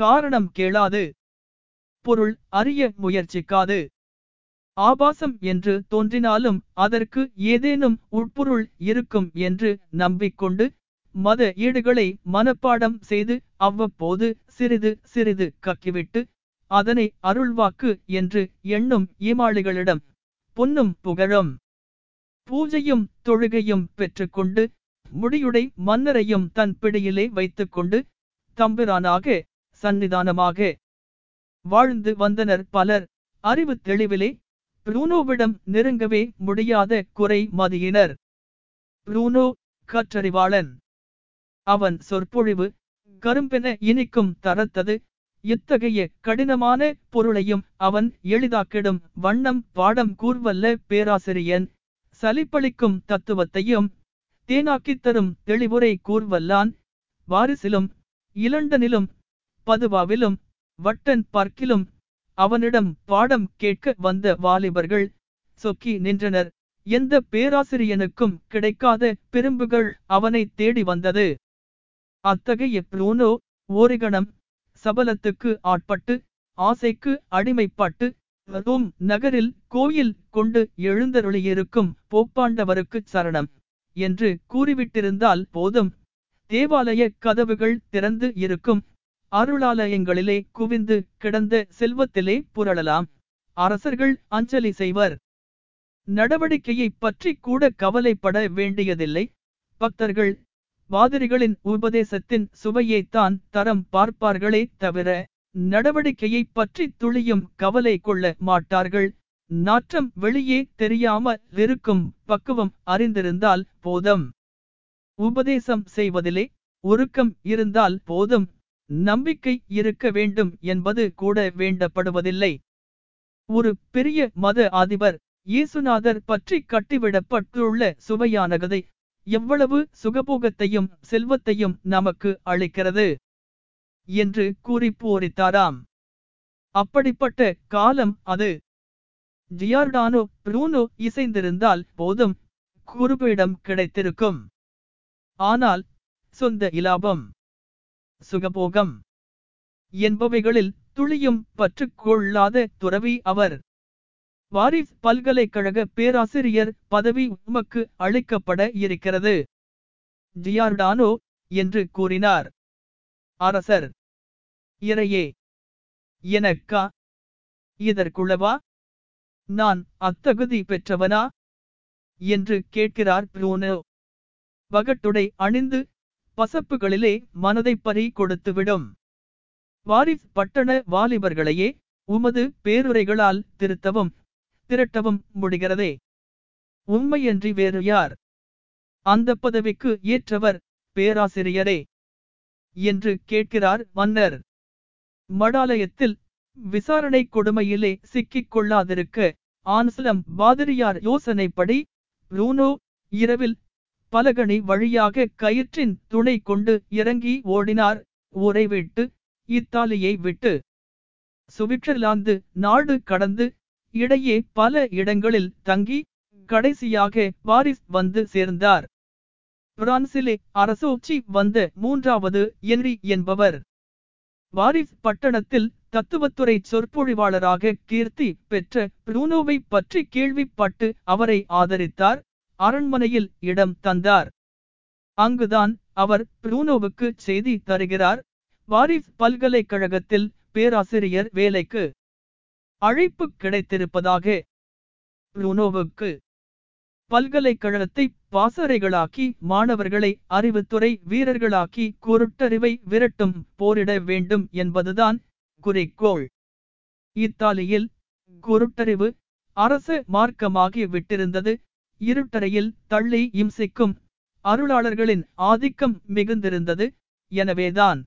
காரணம் கேளாது, பொருள் அறிய முயற்சிக்காது. ஆபாசம் என்று தோன்றினாலும் அதற்கு ஏதேனும் உட்பொருள் இருக்கும் என்று நம்பிக்கொண்டு மத ஏடுகளை மனப்பாடம் செய்து அவ்வப்போது சிறிது சிறிது கக்கிவிட்டு அதனை அருள்வாக்கு என்று எண்ணும் ஏமாளிகளிடம் பொன்னும் புகழும் பூஜையும் தொழுகையும் பெற்றுக்கொண்டு முடியுடை மன்னரையும் தன் பிடியிலே வைத்துக்கொண்டு தம்பிரானாக சன்னிதானமாக வாழ்ந்து வந்தனர் பலர். அறிவு தெளிவிலே புரூனோவிடம் நெருங்கவே முடியாத குறை மதியினர். புரூனோ கற்றறிவாளன். அவன் சொற்பொழிவு கரும்பென இனிக்கும் தரத்தது. இத்தகைய கடினமான பொருளையும் அவன் எளிதாக்கிடும் வண்ணம் பாடம் கூர்வல்ல பேராசிரியன் சலிப்பளிக்கும் தத்துவத்தையும் தேனாக்கித் தரும் தெளிவுரை கூர்வல்லான். வாரிசிலும் இலண்டனிலும் பதுவாவிலும் வட்டன் பார்க்கிலும் அவனிடம் பாடம் கேட்க வந்த வாலிபர்கள் சொக்கி நின்றனர். எந்த பேராசிரியனுக்கும் கிடைக்காத பெரும்புகள் அவனை தேடி வந்தது. அத்தகைய புரூனோ ஓரிகணம் சபலத்துக்கு ஆட்பட்டு ஆசைக்கு அடிமைப்பட்டு ரோம் நகரில் கோயில் கொண்டு எழுந்தருளியிருக்கும் போப்பாண்டவருக்கு சரணம் என்று கூறிவிட்டிருந்தால் போதும், தேவாலய கதவுகள் திறந்து இருக்கும். அருளாலயங்களிலே குவிந்து கிடந்த செல்வத்திலே புரளலாம். அரசர்கள் அஞ்சலி செய்வர். நடவடிக்கையை பற்றி கூட கவலைப்பட வேண்டியதில்லை. பக்தர்கள் பாதிரிகளின் உபதேசத்தின் சுவையைத்தான் தரம் பார்ப்பார்களே தவிர நடவடிக்கையை பற்றி துளியும் கவலை கொள்ள மாட்டார்கள். நாற்றம் வெளியே தெரியாமல் இருக்கும் பக்குவம் அறிந்திருந்தால் போதும். உபதேசம் செய்வதிலே ஒழுக்கம் இருந்தால் போதும். நம்பிக்கை இருக்க வேண்டும் என்பது கூட வேண்டப்படுவதில்லை. ஒரு பெரிய மத அதிபர் இயேசுநாதர் பற்றி கட்டிவிடப்பட்டுள்ள சுவையான கதை எவ்வளவு சுகபோகத்தையும் செல்வத்தையும் நமக்கு அளிக்கிறது என்று கூறி போரித்தாராம். அப்படிப்பட்ட காலம் அது. ஜியார்டானோ புரூனோ இசைந்திருந்தால் போதும், குருபீடம் கிடைத்திருக்கும். ஆனால் சொந்த இலாபம் சுகபோகம் என்பவைகளில் துளியும் பற்று கொள்ளாத துறவி அவர். வாரிஸ் பல்கலைக்கழக பேராசிரியர் பதவி உமக்கு அளிக்கப்பட இருக்கிறது ஜியார்டானோ என்று கூறினார். அரசர், இறையே, எனக்கா? இதற்குள்ளவா? நான் அத்தகுதி பெற்றவனா என்று கேட்கிறார் புரூனோ. வகட்டுடை அணிந்து பசப்புகளிலே மனதை பறி கொடுத்துவிடும் வாரிஸ் பட்டண வாலிபர்களையே உமது பேருரைகளால் திருத்தவும் திரட்டவும் முடிகிறதே. உண்மையன்றி வேறு யார் அந்த பதவிக்கு ஏற்றவர் பேராசிரியரே என்று கேட்கிறார் மன்னர். மடாலயத்தில் விசாரணை கொடுமையிலே சிக்கிக் கொள்ளாதிருக்க ஆன்சலம் பாதிரியார் யோசனைப்படி புரூனோ இரவில் பலகணி வழியாக கயிற்றின் துணை கொண்டு இறங்கி ஓடினார். ஊரை விட்டு, இத்தாலியை விட்டு, சுவிட்சர்லாந்து நாடு கடந்து, இடையே பல இடங்களில் தங்கி கடைசியாக பாரிஸ் வந்து சேர்ந்தார். பிரான்சிலே அரசோச்சி வந்த மூன்றாவது என்ரி என்பவர் பாரிஸ் பட்டணத்தில் தத்துவத்துறை சொற்பொழிவாளராக கீர்த்தி பெற்ற புரூனோவை பற்றி கேள்விப்பட்டு அவரை ஆதரித்தார். அரண்மனையில் இடம் தந்தார். அங்குதான் அவர் புரூனோவுக்கு செய்தி தருகிறார். பாரிஸ் பல்கலைக்கழகத்தில் பேராசிரியர் வேலைக்கு அழைப்பு கிடைத்திருப்பதாக. புரூனோவுக்கு பல்கலைக்கழகத்தை பாசறைகளாக்கி மாணவர்களை அறிவுத்துறை வீரர்களாக்கி குருட்டறிவை விரட்டும் போரிட வேண்டும் என்பதுதான் குறிக்கோள். இத்தாலியில் குருட்டறிவு அரச மார்க்கமாகி விட்டிருந்தது. இருட்டறையில் தள்ளி இம்சிக்கும் அருளாளர்களின் ஆதிக்கம் மிகுந்திருந்தது. எனவேதான்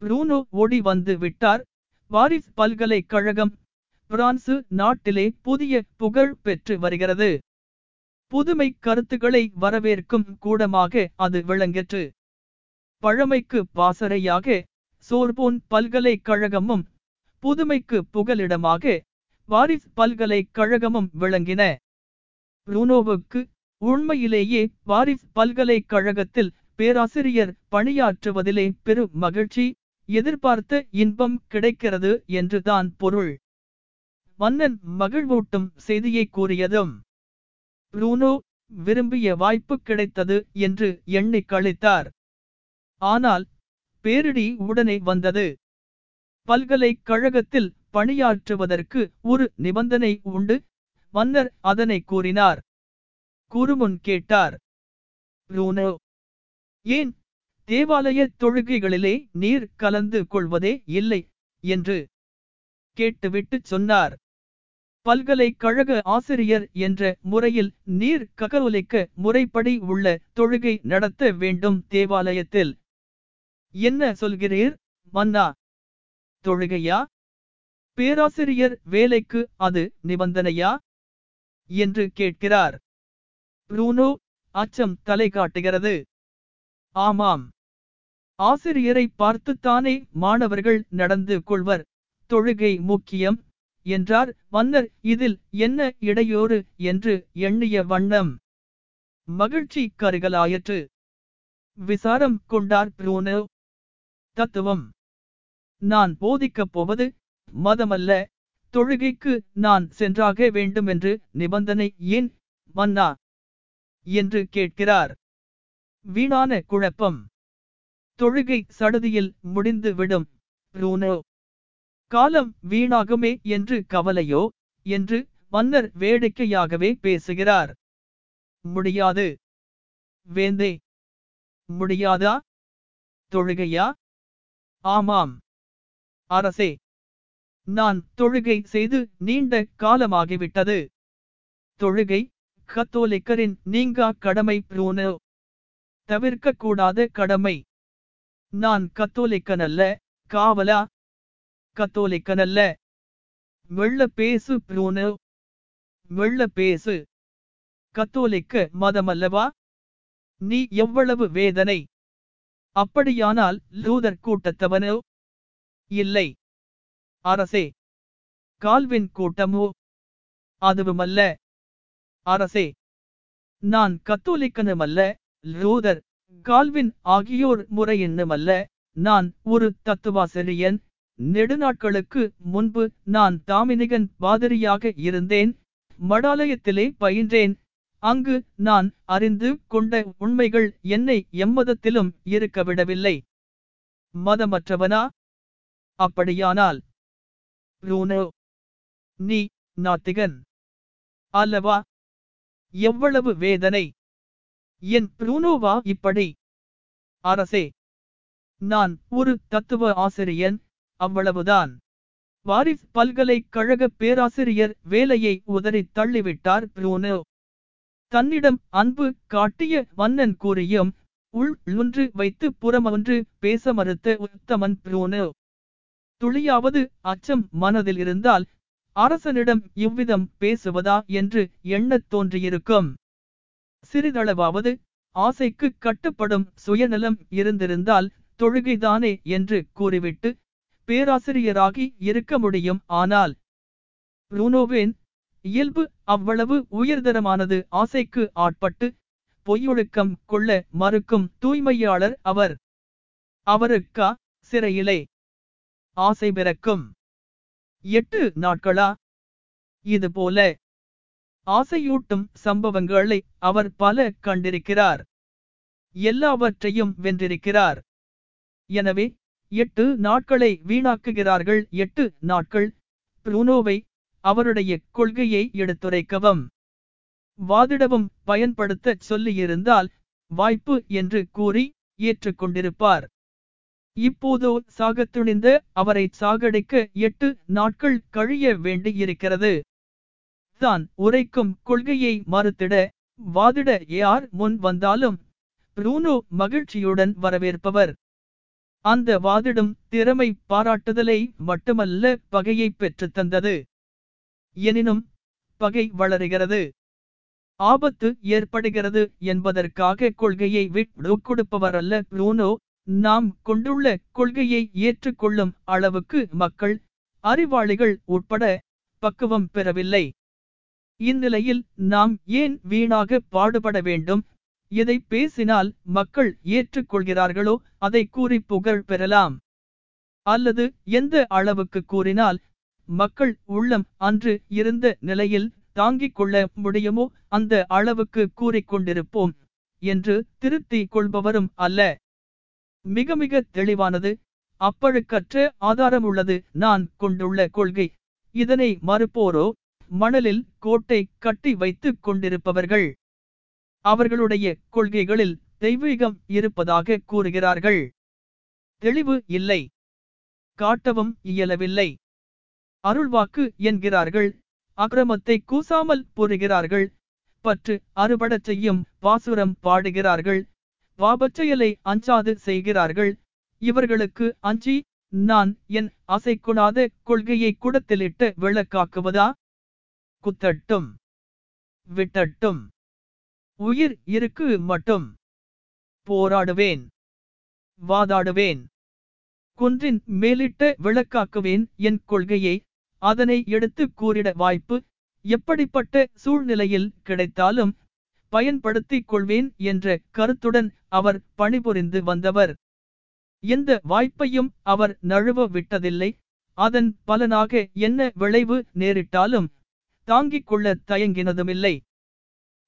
புரூனோ ஓடி வந்து விட்டார். பாரிஸ் பல்கலைக்கழகம் பிரான்சு நாட்டிலே புதிய புகழ் பெற்று வருகிறது. புதுமை கருத்துக்களை வரவேற்கும் கூடமாக அது விளங்கிற்று. பழமைக்கு பாசறையாக சோர்போன் பல்கலைக்கழகமும் புதுமைக்கு புகலிடமாக பாரிஸ் பல்கலைக்கழகமும் விளங்கின. புரூனோவுக்கு உண்மையிலேயே பாரிஸ் பல்கலைக்கழகத்தில் பேராசிரியர் பணியாற்றுவதிலே பெரு மகிழ்ச்சி, எதிர்பார்த்த இன்பம் கிடைக்கிறது என்றுதான் பொருள். மன்னன் மகிழ்வூட்டும் செய்தியை கூறியதும் புரூனோ விரும்பிய வாய்ப்பு கிடைத்தது என்று எண்ணி கழித்தார். ஆனால் பேரிடி உடனே வந்தது. பல்கலைக்கழகத்தில் பணியாற்றுவதற்கு ஒரு நிபந்தனை உண்டு. மன்னர் அதனை கூறினார். கூறுமுன் கேட்டார் புரூனோ, ஏன் தேவாலய தொழுகைகளிலே நீர் கலந்து கொள்வதே இல்லை என்று கேட்டுவிட்டு சொன்னார். பல்கலைக்கழக ஆசிரியர் என்ற முறையில் நீர் ககோலிக்க முறைப்படி உள்ள தொழுகை நடத்த வேண்டும். தேவாலயத்தில் என்ன சொல்கிறீர் மன்னா? தொழுகையா? பேராசிரியர் வேலைக்கு அது நிபந்தனையா என்று கேட்கிறார். ப்ரூனோ அச்சம் தலை காட்டுகிறது. ஆமாம், ஆசிரியரை பார்த்துத்தானே மாணவர்கள் நடந்து கொள்வர், தொழுகை முக்கியம் என்றார் மன்னர். இதில் என்ன இடையூறு என்று எண்ணிய வண்ணம் மகிழ்ச்சி கருகலாயிற்று. விசாரம் கொண்டார் ப்ரூனோ. தத்துவம் நான் போதிக்கப் போவது மதமல்ல, தொழுகைக்கு நான் சென்றாக வேண்டும் என்று நிபந்தனை ஏன் மன்னா என்று கேட்கிறார். வீணான குழப்பம், தொழுகை சடுதியில் முடிந்து விடும் ப்ரூனோ, காலம் வீணாகுமே என்று கவலையோ என்று மன்னர் வேடிக்கையாகவே பேசுகிறார். முடியாது வேந்தே. முடியாதா? தொழுகையா? ஆமாம் அரசே, நான் தொழுகை செய்து நீண்ட காலமாகிவிட்டது. தொழுகை கத்தோலிக்கரின் நீங்கா கடமை ப்ரூனோ, தவிர்க்கக்கூடாத கடமை. நான் கத்தோலிக்கனல்ல, காவலா கத்தோலிக்கனல்ல. வெள்ள பேசு ப்ரூனோ, வெள்ள பேசு. கத்தோலிக்க மதமல்லவா? நீ எவ்வளவு வேதனை! அப்படியானால் லூதர் கூட்டத்தவனோ? இல்லை அரசே. கால்வின் கூட்டமோ? அதுவுமல்ல அரசே. நான் கத்தோலிக்கனுமல்ல, லூதர் கால்வின் ஆகியோர் முறையின்னுமல்ல. நான் ஒரு தத்துவாசிரியன். நெடுநாட்களுக்கு முன்பு நான் தாமினிகன் பாதிரியாக இருந்தேன். மடாலயத்திலே பயின்றேன். அங்கு நான் அறிந்து கொண்ட உண்மைகள் என்னை எம்மதத்திலும் இருக்க விடவில்லை. மதமற்றவனா? அப்படியானால் ப்ரூனோ, நீ நாத்திகன் அல்லவா? எவ்வளவு வேதனை! என் ப்ரூனோவா இப்படி? அரசே, நான் ஒரு தத்துவ ஆசிரியன், அவ்வளவுதான். பாரிஸ் பல்கலைக்கழக பேராசிரியர் வேலையை உதறி தள்ளிவிட்டார் ப்ரூனோ. தன்னிடம் அன்பு காட்டிய மன்னன் கூறியும் உள்ளொன்று வைத்து புறமொன்று பேச மறுத்த உத்தமன் ப்ரூனோ. துளியாவது அச்சம் மனதில் இருந்தால் அரசனிடம் இவ்விதம் பேசுவதா என்று எண்ணத் தோன்றியிருக்கும். சிறிதளவாவது ஆசைக்கு கட்டுப்படும் சுயநலம் இருந்திருந்தால் தொழுகைதானே என்று கூறிவிட்டு பேராசிரியராகி இருக்க முடியும். ஆனால் ப்ரூனோவின் இயல்பு அவ்வளவு உயர்தரமானது. ஆசைக்கு ஆட்பட்டு பொய்யொழுக்கம் கொள்ள மறுக்கும் தூய்மையாளர் அவர். அவருக்கா சிறையிலே ஆசை பிறக்கும்? 8 நாட்களா? இதுபோல ஆசையூட்டும் சம்பவங்களை அவர் பல கண்டிருக்கிறார். எல்லாவற்றையும் வென்றிருக்கிறார். எனவே 8 நாட்களை வீணாக்குகிறார்கள். 8 நாட்கள் ப்ரூனோவை அவருடைய கொள்கையை எடுத்துரைக்கவும் வாதிடவும் பயன்படுத்த சொல்லியிருந்தால் வாய்ப்பு என்று கூறி ஏற்றுக்கொண்டிருப்பார். இப்போதோ சாகத்துணிந்த அவரை சாகடிக்க 8 நாட்கள் கழிய வேண்டியிருக்கிறது. தான் உரைக்கும் கொள்கையை மறுத்திட வாதிட யார் முன் வந்தாலும் ப்ரூனோ மகிழ்ச்சியுடன் வரவேற்பவர். அந்த வாதிடும் திறமை பாராட்டுதலை மட்டுமல்ல பகையை பெற்றுத் தந்தது. எனினும் பகை வளர்கிறது, ஆபத்து ஏற்படுகிறது என்பதற்காக கொள்கையை விட்டுக் கொடுப்பவரல்ல ப்ரூனோ. நாம் கொண்டுள்ள கொள்கையை ஏற்றுக்கொள்ளும் அளவுக்கு மக்கள், அறிவாளிகள் உட்பட பக்குவம் பெறவில்லை. இந்நிலையில் நாம் ஏன் வீணாக பாடுபட வேண்டும்? எதை பேசினால் மக்கள் ஏற்றுக்கொள்கிறார்களோ அதை கூறி புகழ் பெறலாம். அல்லது எந்த அளவுக்கு கூறினால் மக்கள் உள்ளம் அன்று இருந்த நிலையில் தாங்கிக் கொள்ள முடியுமோ அந்த அளவுக்கு கூறிக்கொண்டிருப்போம் என்று திருத்தி கொள்பவரும் அல்ல. மிக மிக தெளிவானது, அப்பழுக்கற்ற ஆதாரம் உள்ளது நான் கொண்டுள்ள கொள்கை. இதனை மறுப்போரோ மணலில் கோட்டை கட்டி வைத்துக் கொண்டிருப்பவர்கள். அவர்களுடைய கொள்கைகளில் தெய்வீகம் இருப்பதாக கூறுகிறார்கள். தெளிவு இல்லை, காட்டவும் இயலவில்லை. அருள்வாக்கு என்கிறார்கள். அக்கிரமத்தை கூசாமல் புரிகிறார்கள். பற்று அறுபடச் செய்யும் பாசுரம் பாடுகிறார்கள். வாபச்செயலை அஞ்சாது செய்கிறார்கள். இவர்களுக்கு அஞ்சி நான் என் அசைக்குணாத கொள்கையை கூடத்திலிட்டு விளக்காக்குவதா? குத்தட்டும், விட்டட்டும், உயிர் இருக்கு மட்டும் போராடுவேன், வாதாடுவேன், குன்றின் மேலிட்ட விளக்காக்குவேன் என் கொள்கையை. அதனை எடுத்து கூறிட வாய்ப்பு எப்படிப்பட்ட சூழ்நிலையில் கிடைத்தாலும் பயன்படுத்திக் கொள்வேன் என்ற கருத்துடன் அவர் பணிபுரிந்து வந்தவர். எந்த வாய்ப்பையும் அவர் நழுவ விட்டதில்லை. அதன் பலனாக என்ன விளைவு நேரிட்டாலும் தாங்கிக் கொள்ள தயங்கினதுமில்லை.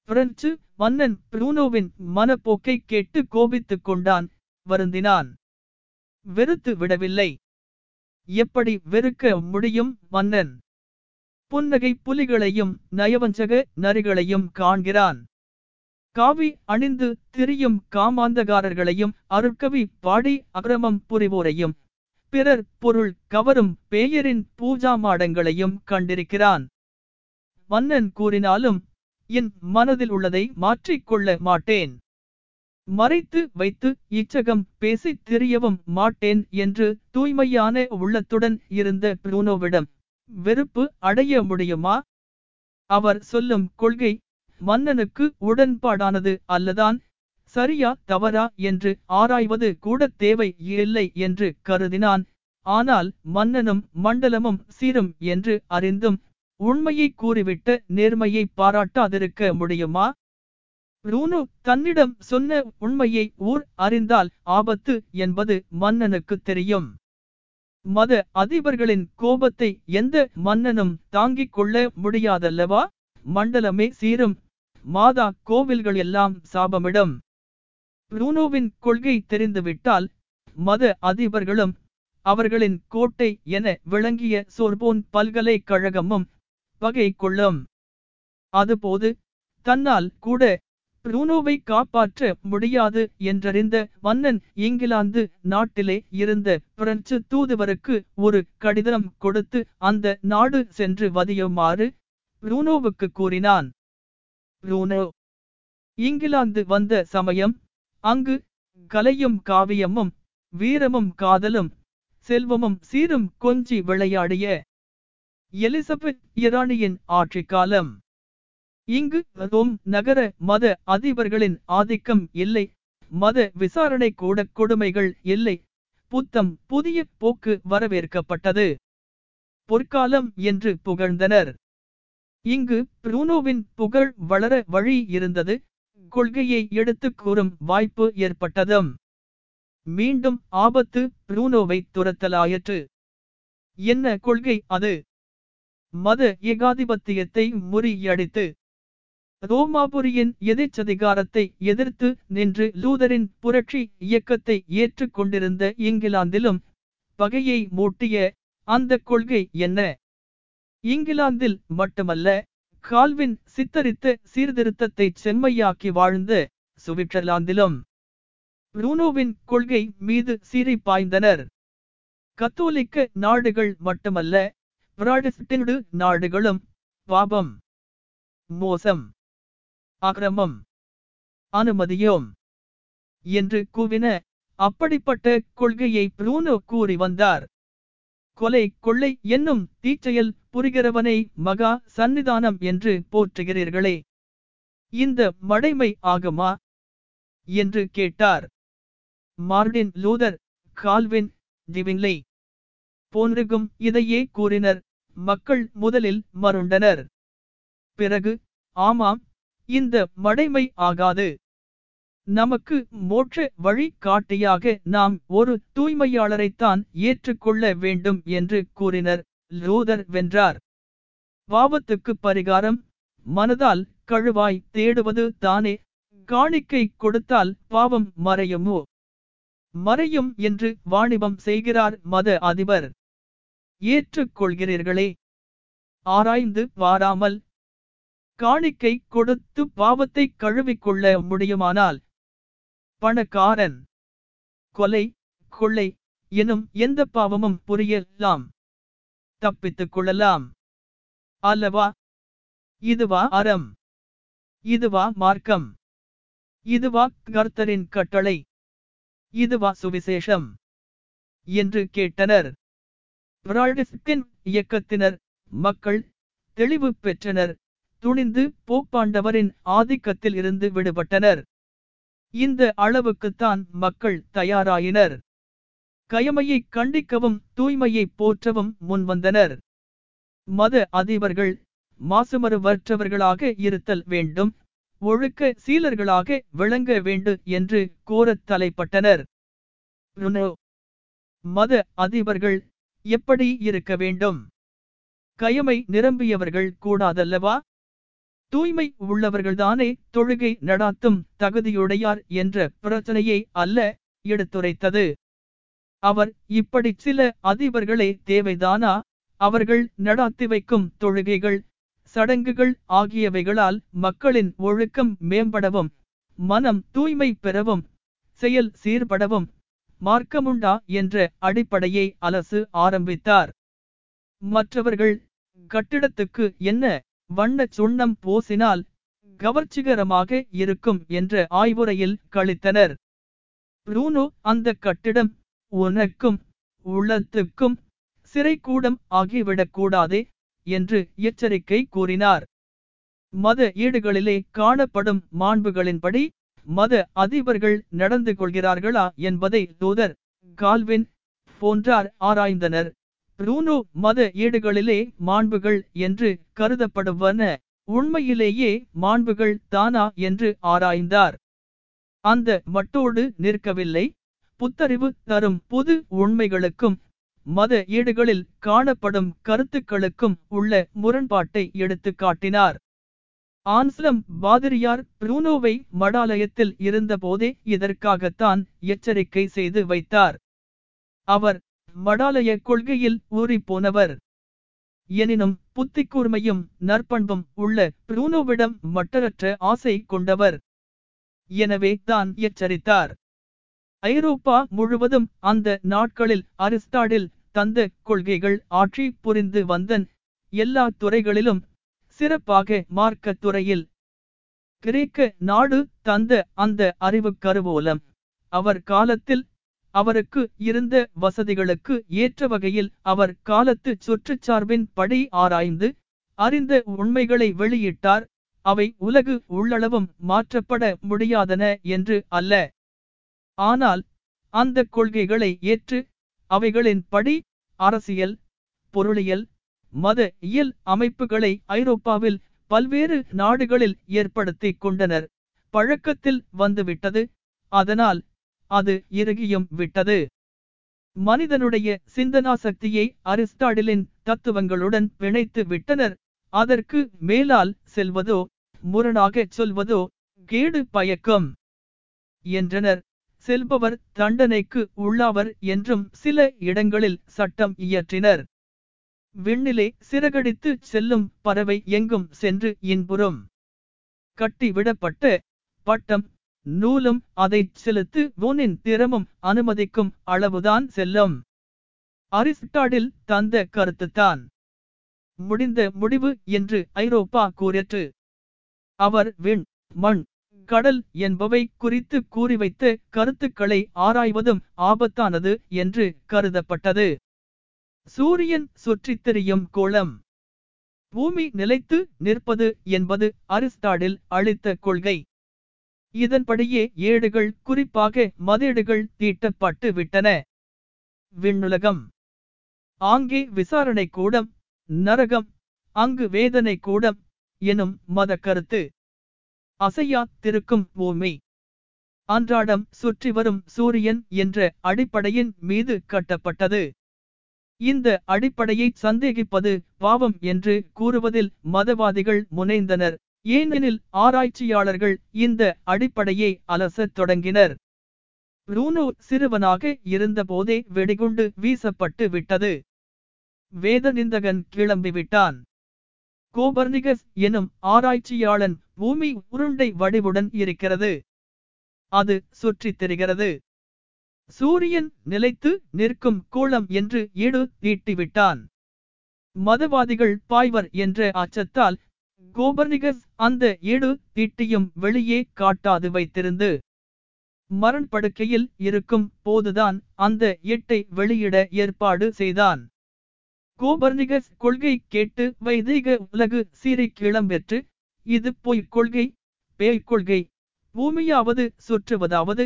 பிரெஞ்சு மன்னன் புரூனோவின் மனப்போக்கை கேட்டு கோபித்துக் கொண்டான், வருந்தினான், வெறுத்து விடவில்லை. எப்படி வெறுக்க முடியும்? மன்னன் புன்னகை புலிகளையும் நயவஞ்சக நரிகளையும் காண்கிறான். காவி அணிந்து திரியும் காமாந்தகாரர்களையும் அருட்கவி பாடி அக்கிரமம் புரிவோரையும் பிறர் பொருள் கவரும் பேயரின் பூஜா மாடங்களையும் கண்டிருக்கிறான். மன்னன் கூறினாலும் என் மனதில் உள்ளதை மாற்றிக்கொள்ள மாட்டேன், மறைத்து வைத்து இச்சகம் பேசி திரியவும் மாட்டேன் என்று தூய்மையான உள்ளத்துடன் இருந்த புரூனோவிடம் வெறுப்பு அடைய முடியுமா? அவர் சொல்லும் கொள்கை மன்னனுக்கு உடன்பாடானது அல்லதான், சரியா தவறா என்று ஆராய்வது கூட தேவை இல்லை என்று கருதினான். ஆனால் மன்னனும் மண்டலமும் சீரும் என்று அறிந்தும் உண்மையை கூறிவிட்ட நேர்மையை பாராட்டாதிருக்க முடியுமா? புரூனோ தன்னிடம் சொன்ன உண்மையை ஊர் அறிந்தால் ஆபத்து என்பது மன்னனுக்கு தெரியும். மத அதிபர்களின் கோபத்தை எந்த மன்னனும் தாங்கிக் கொள்ள முடியாதல்லவா? மண்டலமே சீரும், மாதா கோவில்கள் எல்லாம் சாபமிடும். புரூனோவின் கொள்கை தெரிந்துவிட்டால் மத அதிபர்களும் அவர்களின் கோட்டை என விளங்கிய சோர்போன் பல்கலைக்கழகமும் பகை கொள்ளும். அதுபோது தன்னால் கூட புரூனோவை காப்பாற்ற முடியாது என்றறிந்த மன்னன் இங்கிலாந்து நாட்டிலே இருந்த பிரெஞ்சு தூதுவருக்கு ஒரு கடிதம் கொடுத்து அந்த நாடு சென்று வதியுமாறு புரூனோவுக்கு கூறினான். புரூனோ இங்கிலாந்து வந்த சமயம் அங்கு கலையும் காவியமும் வீரமும் காதலும் செல்வமும் சீரும் கொஞ்சி விளையாடிய எலிசபெத் இராணியின் ஆட்சி காலம். இங்கு ரோம் நகர மத அதிபர்களின் ஆதிக்கம் இல்லை, மத விசாரணை கூட கொடுமைகள் இல்லை, புத்தம் புதிய போக்கு வரவேற்கப்பட்டது, பொற்காலம் என்று புகழ்ந்தனர். இங்கு புரூனோவின் புகழ் வளர வழி இருந்தது, கொள்கையை எடுத்து கூறும் வாய்ப்பு ஏற்பட்டதும். மீண்டும் ஆபத்து புரூனோவை துரத்தலாயிற்று. என்ன கொள்கை அது? மத ஏகாதிபத்தியத்தை முறியடித்து ரோமாபுரியின் எதிர்ச்சதிகாரத்தை எதிர்த்து நின்று லூதரின் புரட்சி இயக்கத்தை ஏற்றுக் கொண்டிருந்த இங்கிலாந்திலும் பகையை மூட்டிய அந்த கொள்கை என்ன? இங்கிலாந்தில் மட்டுமல்ல, கால்வின் சித்தரித்த சீர்திருத்தத்தை செம்மையாக்கி வாழ்ந்த சுவிட்சர்லாந்திலும் புரூனோவின் கொள்கை மீது சீறி பாய்ந்தனர். கத்தோலிக்க நாடுகள் மட்டுமல்ல, பிராடஸ்டினடு நாடுகளும் பாபம், மோசம், அக்கிரமம் அனுமதியோம் என்று கூவின. அப்படிப்பட்ட கொள்கையை புரூனோ கூறி வந்தார். கொலை கொள்ளை என்னும் தீச்செயல் புரிகிறவனை மகா சன்னிதானம் என்று போற்றுகிறீர்களே, இந்த மடைமை ஆகுமா என்று கேட்டார். மார்டின் லூதர், கால்வின், டிவிங்லி போன்றிகும் இதையே கூறினர். மக்கள் முதலில் மருண்டனர். பிறகு ஆமாம், இந்த மடைமை ஆகாது, நமக்கு மோட்ச வழி காட்டியாக நாம் ஒரு தூய்மையாளரைத்தான் ஏற்றுக்கொள்ள வேண்டும் என்று கூறினர். லூதர் வென்றார். பாவத்துக்கு பரிகாரம் மனதால் கழுவாய் தேடுவது தானே, காணிக்கை கொடுத்தால் பாவம் மறையுமோ? மறையும் என்று வாணிபம் செய்கிறார் மத அதிபர். ஏற்றுக்கொள்கிறீர்களே, ஆராய்ந்து பாராமல் காணிக்கை கொடுத்து பாவத்தை கழுவிக்கொள்ள முடியுமானால் பணக்காரன் கொலை கொள்ளை எனும் எந்த பாவமும் புரியலாம், தப்பித்துக் கொள்ளலாம் அல்லவா இதுவா அறம்? இதுவா மார்க்கம்? இதுவா கர்த்தரின் கட்டளை? இதுவா சுவிசேஷம்? என்று கேட்டனர். பிரால்டிஸ்கின் இயக்கத்தினர் மக்கள் தெளிவு பெற்றனர், துணிந்து போப்பாண்டவரின் ஆதிக்கத்தில் இருந்து விடுபட்டனர். இந்த அளவுக்குத்தான் மக்கள் தயாராயினர். கயமையை கண்டிக்கவும் தூய்மையை போற்றவும் முன்வந்தனர். மத அதிபர்கள் மாசுமறுவற்றவர்களாக இருத்தல் வேண்டும், ஒழுக்க சீலர்களாக விளங்க வேண்டும் என்று கோரத் தலைப்பட்டனர். மத அதிபர்கள் எப்படி இருக்க வேண்டும்? கயமை நிரம்பியவர்கள் கூடாதல்லவா? தூய்மை உள்ளவர்கள்தானே தொழுகை நடாத்தும் தகுதியுடையார் என்ற பிரச்சனையை அல்ல எடுத்துரைத்தது. அவர் இப்படி சில அதிபர்களே தேவைதானா? அவர்கள் நடாத்தி வைக்கும் தொழுகைகள் சடங்குகள் ஆகியவைகளால் மக்களின் ஒழுக்கம் மேம்படவும் மனம் தூய்மை பெறவும் செயல் சீர்படவும் மார்க்கமுண்டா என்ற அடிப்படையை அலசு ஆரம்பித்தார். மற்றவர்கள் கட்டிடத்துக்கு என்ன வண்ண சுண்ணம் பூசினால் கவர்ச்சிகரமாக இருக்கும் என்ற ஆய்வுரையில் கழித்தனர். புரூனோ அந்த கட்டிடம் உனக்கும் உள்ளத்துக்கும் சிறைக்கூடம் ஆகிவிடக்கூடாதே என்று எச்சரிக்கை கூறினார். மத ஏடுகளிலே காணப்படும் மாண்புகளின்படி மத அதிபர்கள் நடந்து கொள்கிறார்களா என்பதை தூதர் கால்வின் போன்றார் ஆராய்ந்தனர். புரூனோ மத ஏடுகளிலே மாண்புகள் என்று கருதப்படுவன உண்மையிலேயே மாண்புகள் தானா என்று ஆராய்ந்தார். அந்த மட்டோடு நிற்கவில்லை, புத்தறிவு தரும் புது உண்மைகளுக்கும் மத ஏடுகளில் காணப்படும் கருத்துக்களுக்கும் உள்ள முரண்பாட்டை எடுத்து காட்டினார். ஆன்ஸ்லம் பாதிரியார் புரூனோவை மடாலயத்தில் இருந்தபோதே இதற்காகத்தான் எச்சரிக்கை செய்து வைத்தார். அவர் மடாலய கொள்கையில் ஊறி போனவர். எனினும் புத்தி கூர்மையும் நற்பண்பும் உள்ள புரூனோவிடம் மட்டரற்ற ஆசை கொண்டவர். எனவே தான் எச்சரித்தார். ஐரோப்பா முழுவதும் அந்த நாட்களில் அரிஸ்டாடில் தந்த கொள்கைகள் ஆட்சி புரிந்து வந்தன. எல்லா துறைகளிலும் சிறப்பாக மார்க்க துறையில் கிரேக்க நாடு தந்த அந்த அறிவு கருவூலம் அவர் காலத்தில் அவருக்கு இருந்த வசதிகளுக்கு ஏற்ற வகையில் அவர் காலத்து சுற்றுச்சார்பின் படி ஆராய்ந்து அறிந்த உண்மைகளை வெளியிட்டார். அவை உலகு உள்ளளவும் மாற்றப்பட முடியாதன என்று அல்ல, ஆனால் அந்த கொள்கைகளை ஏற்று அவைகளின் படி அரசியல் பொருளியல் மத இயல் அமைப்புகளை ஐரோப்பாவில் பல்வேறு நாடுகளில் ஏற்படுத்தி கொண்டனர். பழக்கத்தில் வந்துவிட்டது, அதனால் அது இறுகியும் விட்டது. மனிதனுடைய சிந்தனா சக்தியை அரிஸ்டாடிலின் தத்துவங்களுடன் பிணைத்து விட்டனர். அதற்கு மேலால் செல்வதோ முரணாக சொல்வதோ கேடு பயக்கும் என்றனர். செல்பவர் தண்டனைக்கு உள்ளாவர் என்றும் சில இடங்களில் சட்டம் இயற்றினர். விண்ணிலே சிறகடித்து செல்லும் பறவை எங்கும் சென்று இன்புறும். கட்டிவிடப்பட்ட பட்டம் நூலும் அதை செலுத்து ஊனின் திறமும் அனுமதிக்கும் அளவுதான் செல்லும். அரிஸ்டாடில் தந்த கருத்துத்தான் முடிந்த முடிவு என்று ஐரோப்பா கூறிற்று. அவர் விண் மண் கடல் என்பவை குறித்து கூறிவைத்த கருத்துக்களை ஆராய்வதும் ஆபத்தானது என்று கருதப்பட்டது. சூரியன் சுற்றித் திரியும் கோளம், பூமி நிலைத்து நிற்பது என்பது அரிஸ்டாடில் அளித்த கொள்கை. இதன்படியே ஏடுகள் குறிப்பாக மதேடுகள் தீட்டப்பட்டு விட்டன. விண்ணுலகம், ஆங்கே விசாரணை கூடம், நரகம், அங்கு வேதனை கூடம் எனும் மத கருத்து. அசையா திருக்கும் பூமி, அன்றாடம் சுற்றி வரும் சூரியன் என்ற அடிப்படையின் மீது கட்டப்பட்டது. இந்த அடிப்படையை சந்தேகிப்பது பாவம் என்று கூறுவதில் மதவாதிகள் முனைந்தனர். ஏனெனில் ஆராய்ச்சியாளர்கள் இந்த அடிப்படையை அலசத் தொடங்கினர். புரூனோ சிறுவனாக இருந்தபோதே வெடிகுண்டு வீசப்பட்டு விட்டது. வேதநிந்தகன் கிளம்பிவிட்டான். கோபர்னிகஸ் எனும் ஆராய்ச்சியாளன் பூமி உருண்டை வடிவுடன் இருக்கிறது, அது சுற்றித் திரிகிறது, சூரியன் நிலைத்து நிற்கும் கோளம் என்று ஈடு நீட்டிவிட்டான். மதவாதிகள் பாய்வர் என்ற அச்சத்தால் கோபர்னிகஸ் அந்த 7 தீட்டையும் வெளியே காட்டாது வைத்திருந்து மரண் படுக்கையில் இருக்கும் போதுதான் அந்த 8ஐ வெளியிட ஏற்பாடு செய்தான். கோபர்னிகஸ் கொள்கை கேட்டு வைதிக உலகு சீரை கிளம்பெற்று, இது பொய் கொள்கை, பேய் கொள்கை, பூமியாவது சுற்றுவதாவது,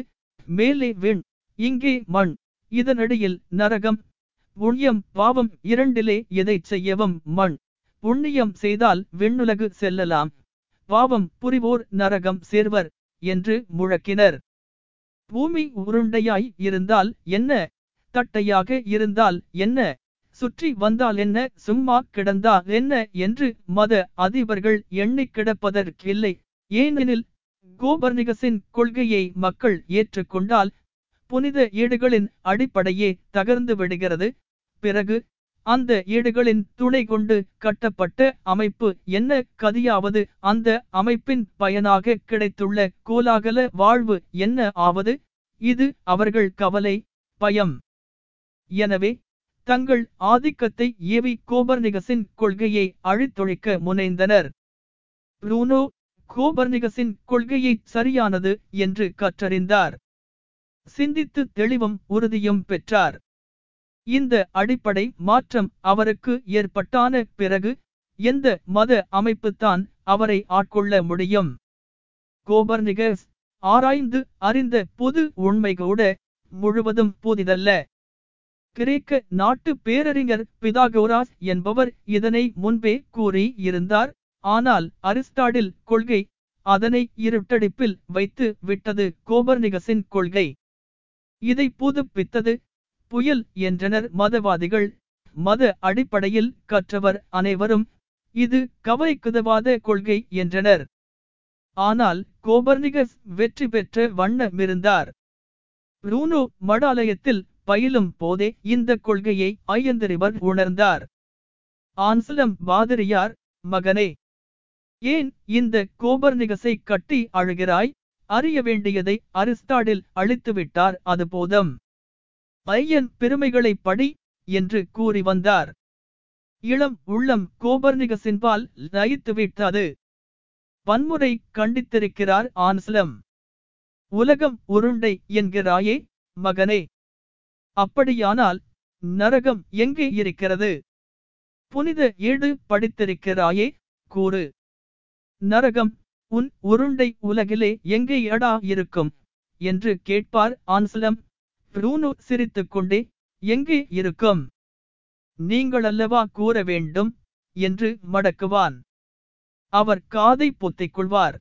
மேலே வீண், இங்கே மண், இதனடியில் நரகம், புண்ணியம் பாவம் இரண்டிலே எதை செய்யவும் மண், புண்ணியம் செய்தால் விண்ணுலகு செல்லலாம், பாவம் புரிவோர் நரகம் சேர்வர் என்று முழக்கினர். பூமி உருண்டையாய் இருந்தால் என்ன, தட்டையாக இருந்தால் என்ன, சுற்றி வந்தால் என்ன, சும்மா கிடந்தால் என்ன என்று மத அதிபர்கள் எண்ணி கிடப்பதற்கில்லை. ஏனெனில் கோபர்னிகஸின் கொள்கையை மக்கள் ஏற்றுக்கொண்டால் புனித ஏடுகளின் அடிப்படையே தகர்ந்து விடுகிறது. பிறகு அந்த ஏடுகளின் துணை கொண்டு கட்டப்பட்ட அமைப்பு என்ன கதியாவது, அந்த அமைப்பின் பயனாக கிடைத்துள்ள கோலாகல வாழ்வு என்ன ஆவது, இது அவர்கள் கவலை, பயம். எனவே தங்கள் ஆதிக்கத்தை ஏவி கோபர்னிகஸின் கொள்கையை அழித்தொழிக்க முனைந்தனர். புரூனோ கோபர்னிகஸின் கொள்கையை சரியானது என்று கற்றறிந்தார். சிந்தித்து தெளிவும் உறுதியும் பெற்றார். இந்த அடிப்படை மாற்றம் அவருக்கு ஏற்பட்டான பிறகு எந்த மத அமைப்புத்தான் அவரை ஆட்கொள்ள முடியும்? கோபர்னிகஸ் ஆராய்ந்து அறிந்த பொது உண்மை கூட முழுவதும் புதிதல்ல. கிரேக்க நாட்டு பேரறிஞர் பிதாகோராஸ் என்பவர் இதனை முன்பே கூறி இருந்தார். ஆனால் அரிஸ்டாட்டில் கொள்கை அதனை இருட்டடிப்பில் வைத்து விட்டது. கோபர்னிகஸின் கொள்கை இதை புதுப்பித்தது. புயல் என்றனர் மதவாதிகள். மத அடிப்படையில் கற்றவர் அனைவரும் இது கவலைக்குதவாத கொள்கை என்றனர். ஆனால் கோபர்னிகஸ் வெற்றி பெற்ற வண்ணமிருந்தார். புரூனோ மடாலயத்தில் பயிலும் போதே இந்த கொள்கையை ஐயந்தறிவர் உணர்ந்தார். ஆன்சலம் பாதிரியார், மகனே, ஏன் இந்த கோபர்னிகஸை கட்டி அழுகிறாய்? அறிய வேண்டியதை அரிஸ்டாட்டில் அழித்துவிட்டார், அது போதும். ஐயன் பெருமைகளை படி என்று கூறி வந்தார். இளம் உள்ளம் கோபர்னிகஸின்பால் லயித்துவிட்டது. வன்முறை கண்டித்திருக்கிறார் ஆன்சலம். உலகம் உருண்டை என்கிறாயே மகனே, அப்படியானால் நரகம் எங்கே இருக்கிறது? புனித ஏடு படித்திருக்கிறாயே, கூறு, நரகம் உன் உருண்டை உலகிலே எங்கே எடா இருக்கும் என்று கேட்பார் ஆன்சலம். புரூனோ சிரித்துக்கொண்டே, எங்கே இருக்கும், நீங்களல்லவா கூற வேண்டும் என்று மடக்குவான். அவர் காதை பொத்திக் கொள்வார்.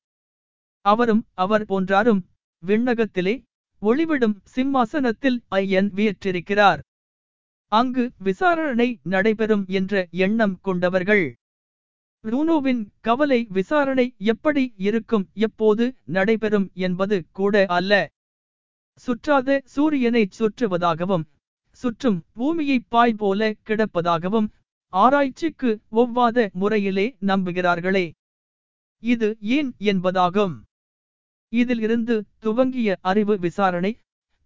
அவரும் அவர் போன்றாரும் விண்ணகத்திலே ஒளிவிடும் சிம்மாசனத்தில் ஐயன் வீற்றிருக்கிறார். அங்கு விசாரணை நடைபெறும் என்ற எண்ணம் கொண்டவர்கள். புரூனோவின் கவலை விசாரணை எப்படி இருக்கும், எப்போது நடைபெறும் என்பது கூட அல்ல. சுற்றாத சூரியனை சுற்றுவதாகவும் சுற்றும் பூமியை பாய் போல கிடப்பதாகவும் ஆராய்ச்சிக்கு ஒவ்வாத முறையிலே நம்புகிறார்களே, இது ஏன் என்பதாகும். இதிலிருந்து துவங்கிய அறிவு விசாரணை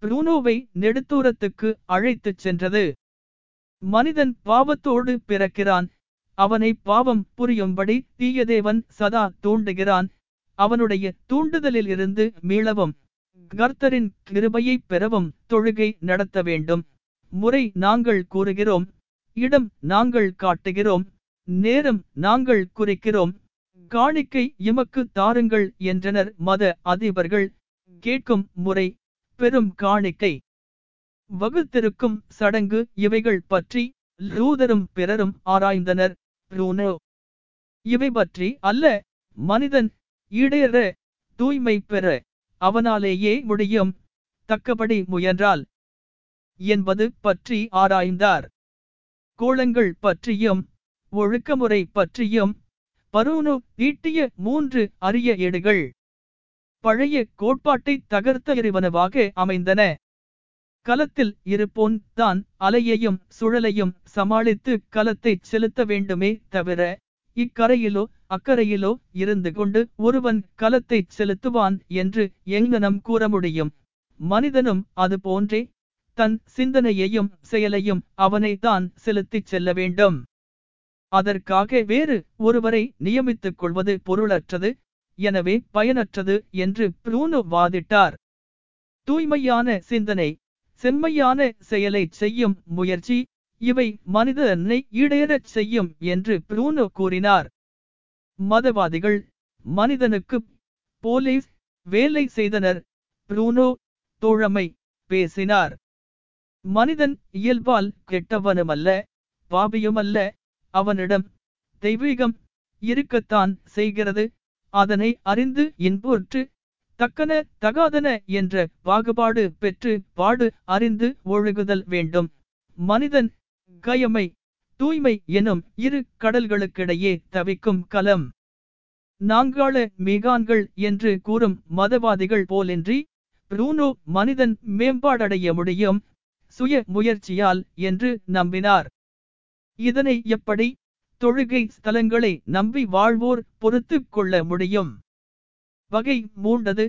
புரூனோவை நெடுத்தூரத்துக்கு அழைத்துச் சென்றது. மனிதன் பாவத்தோடு பிறக்கிறான். அவனை பாவம் புரியும்படி தீயதேவன் சதா தூண்டுகிறான். அவனுடைய தூண்டுதலில் இருந்து மீளவும் கர்த்தரின் கிருபையை பெறவும் தொழுகை நடத்த வேண்டும். முறை நாங்கள் கூறுகிறோம், இடம் நாங்கள் காட்டுகிறோம், நேரம் நாங்கள் குறிக்கிறோம், காணிக்கை இமக்கு தாருங்கள் என்றனர் மத அதிபர்கள். கேட்கும் முறை, பெரும் காணிக்கை, வகுத்திருக்கும் சடங்கு, இவைகள் பற்றி லூதரும் பிறரும் ஆராய்ந்தனர். புரூனோ இவை பற்றி அல்ல, மனிதன் ஈடேற தூய்மை பெற அவனாலேயே முடியும், தக்கபடி முயன்றால் என்பது பற்றி ஆராய்ந்தார். கோலங்கள் பற்றியும் ஒழுக்கமுறை பற்றியும் புரூனோ தீட்டிய 3 அரிய ஏடுகள் பழைய கோட்பாட்டை தகர்த்த எறிவனவாக அமைந்தன. கலத்தில் இருப்போன் தான் அலையையும் சுழலையும் சமாளித்து கலத்தை செலுத்த வேண்டுமே தவிர, இக்கரையிலோ அக்கரையிலோ இருந்து கொண்டு ஒருவன் கலத்தை செலுத்துவான் என்று எங்கனம் கூற முடியும்? மனிதனும் அது போன்றே தன் சிந்தனையையும் செயலையும் அவனை தான் செலுத்திச் செல்ல வேண்டும். அதற்காக வேறு ஒருவரை நியமித்துக் கொள்வது பொருளற்றது, எனவே பயனற்றது என்று புளூனோ வாதிட்டார். தூய்மையான சிந்தனை, செம்மையான செயலை செய்யும் முயற்சி இவை மனிதனை ஈடேறச் செய்யும் என்று புளூனோ கூறினார். மதவாதிகள் மனிதனுக்கு போலீஸ் வேலை செய்தனர். புளூனோ தோழமை பேசினார். மனிதன் இயல்பால் கெட்டவனுமல்ல, பாபியுமல்ல. அவனிடம் தெய்வீகம் இருக்கத்தான் செய்கிறது. அதனை அறிந்து இன்புற்று தக்கன தகாதன என்ற பாகுபாடு பெற்று பாடு அறிந்து ஒழுகுதல் வேண்டும். மனிதன் கயமை, தூய்மை எனும் இரு கடல்களுக்கிடையே தவிக்கும் கலம். நாங்காள மீகான்கள் என்று கூறும் மதவாதிகள் போலின்றி புளூனோ மனிதன் மேம்பாடடைய முடியும் சுய முயற்சியால் என்று நம்பினார். இதனை எப்படி தொழுகை ஸ்தலங்களை நம்பி வாழ்வோர் பொறுத்து கொள்ள முடியும்? வகை மூண்டது.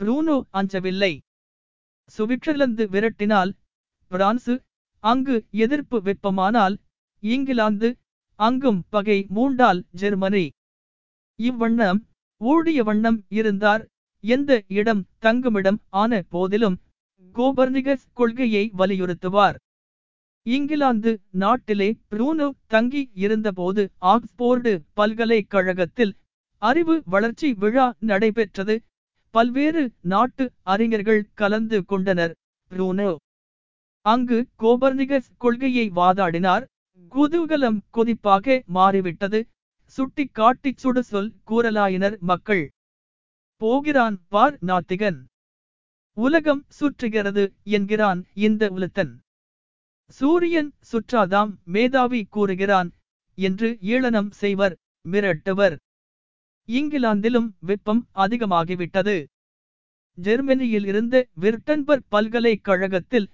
புளூனோ அஞ்சவில்லை. சுவிட்சர்லாந்து விரட்டினால், பிரான்சு அங்கு எதிர்ப்பு வெப்பமானால், இங்கிலாந்து அங்கும் பகை மூண்டால், ஜெர்மனி. இவ்வண்ணம் ஊழிய வண்ணம் இருந்தார். எந்த இடம் தங்குமிடம் ஆன போதிலும் கோபர்னிகஸ் கொள்கையை வலியுறுத்துவார். இங்கிலாந்து நாட்டிலே புளூனோ தங்கி இருந்தபோது ஆக்ஸ்போர்டு பல்கலைக்கழகத்தில் அறிவு வளர்ச்சி விழா நடைபெற்றது. பல்வேறு நாட்டு அறிஞர்கள் கலந்து கொண்டனர். புளூனோ அங்கு கோபர்னிகஸ் கொள்கையை வாதாடினார். குதூகலம் கொதிப்பாக மாறிவிட்டது. சுட்டி காட்டி சுடு சொல் கூறலாயினர் மக்கள். போகிறான் பார் நாத்திகன், உலகம் சுற்றுகிறது என்கிறான் இந்த உலத்தன். சூரியன் சுற்றாதாம் மேதாவி கூறுகிறான் என்று ஏளனம் செய்வர், மிரட்டுவர். இங்கிலாந்திலும் வெப்பம் அதிகமாகிவிட்டது. ஜெர்மனியில் இருந்த விர்டன்பர்க் பல்கலைக்கழகத்தில்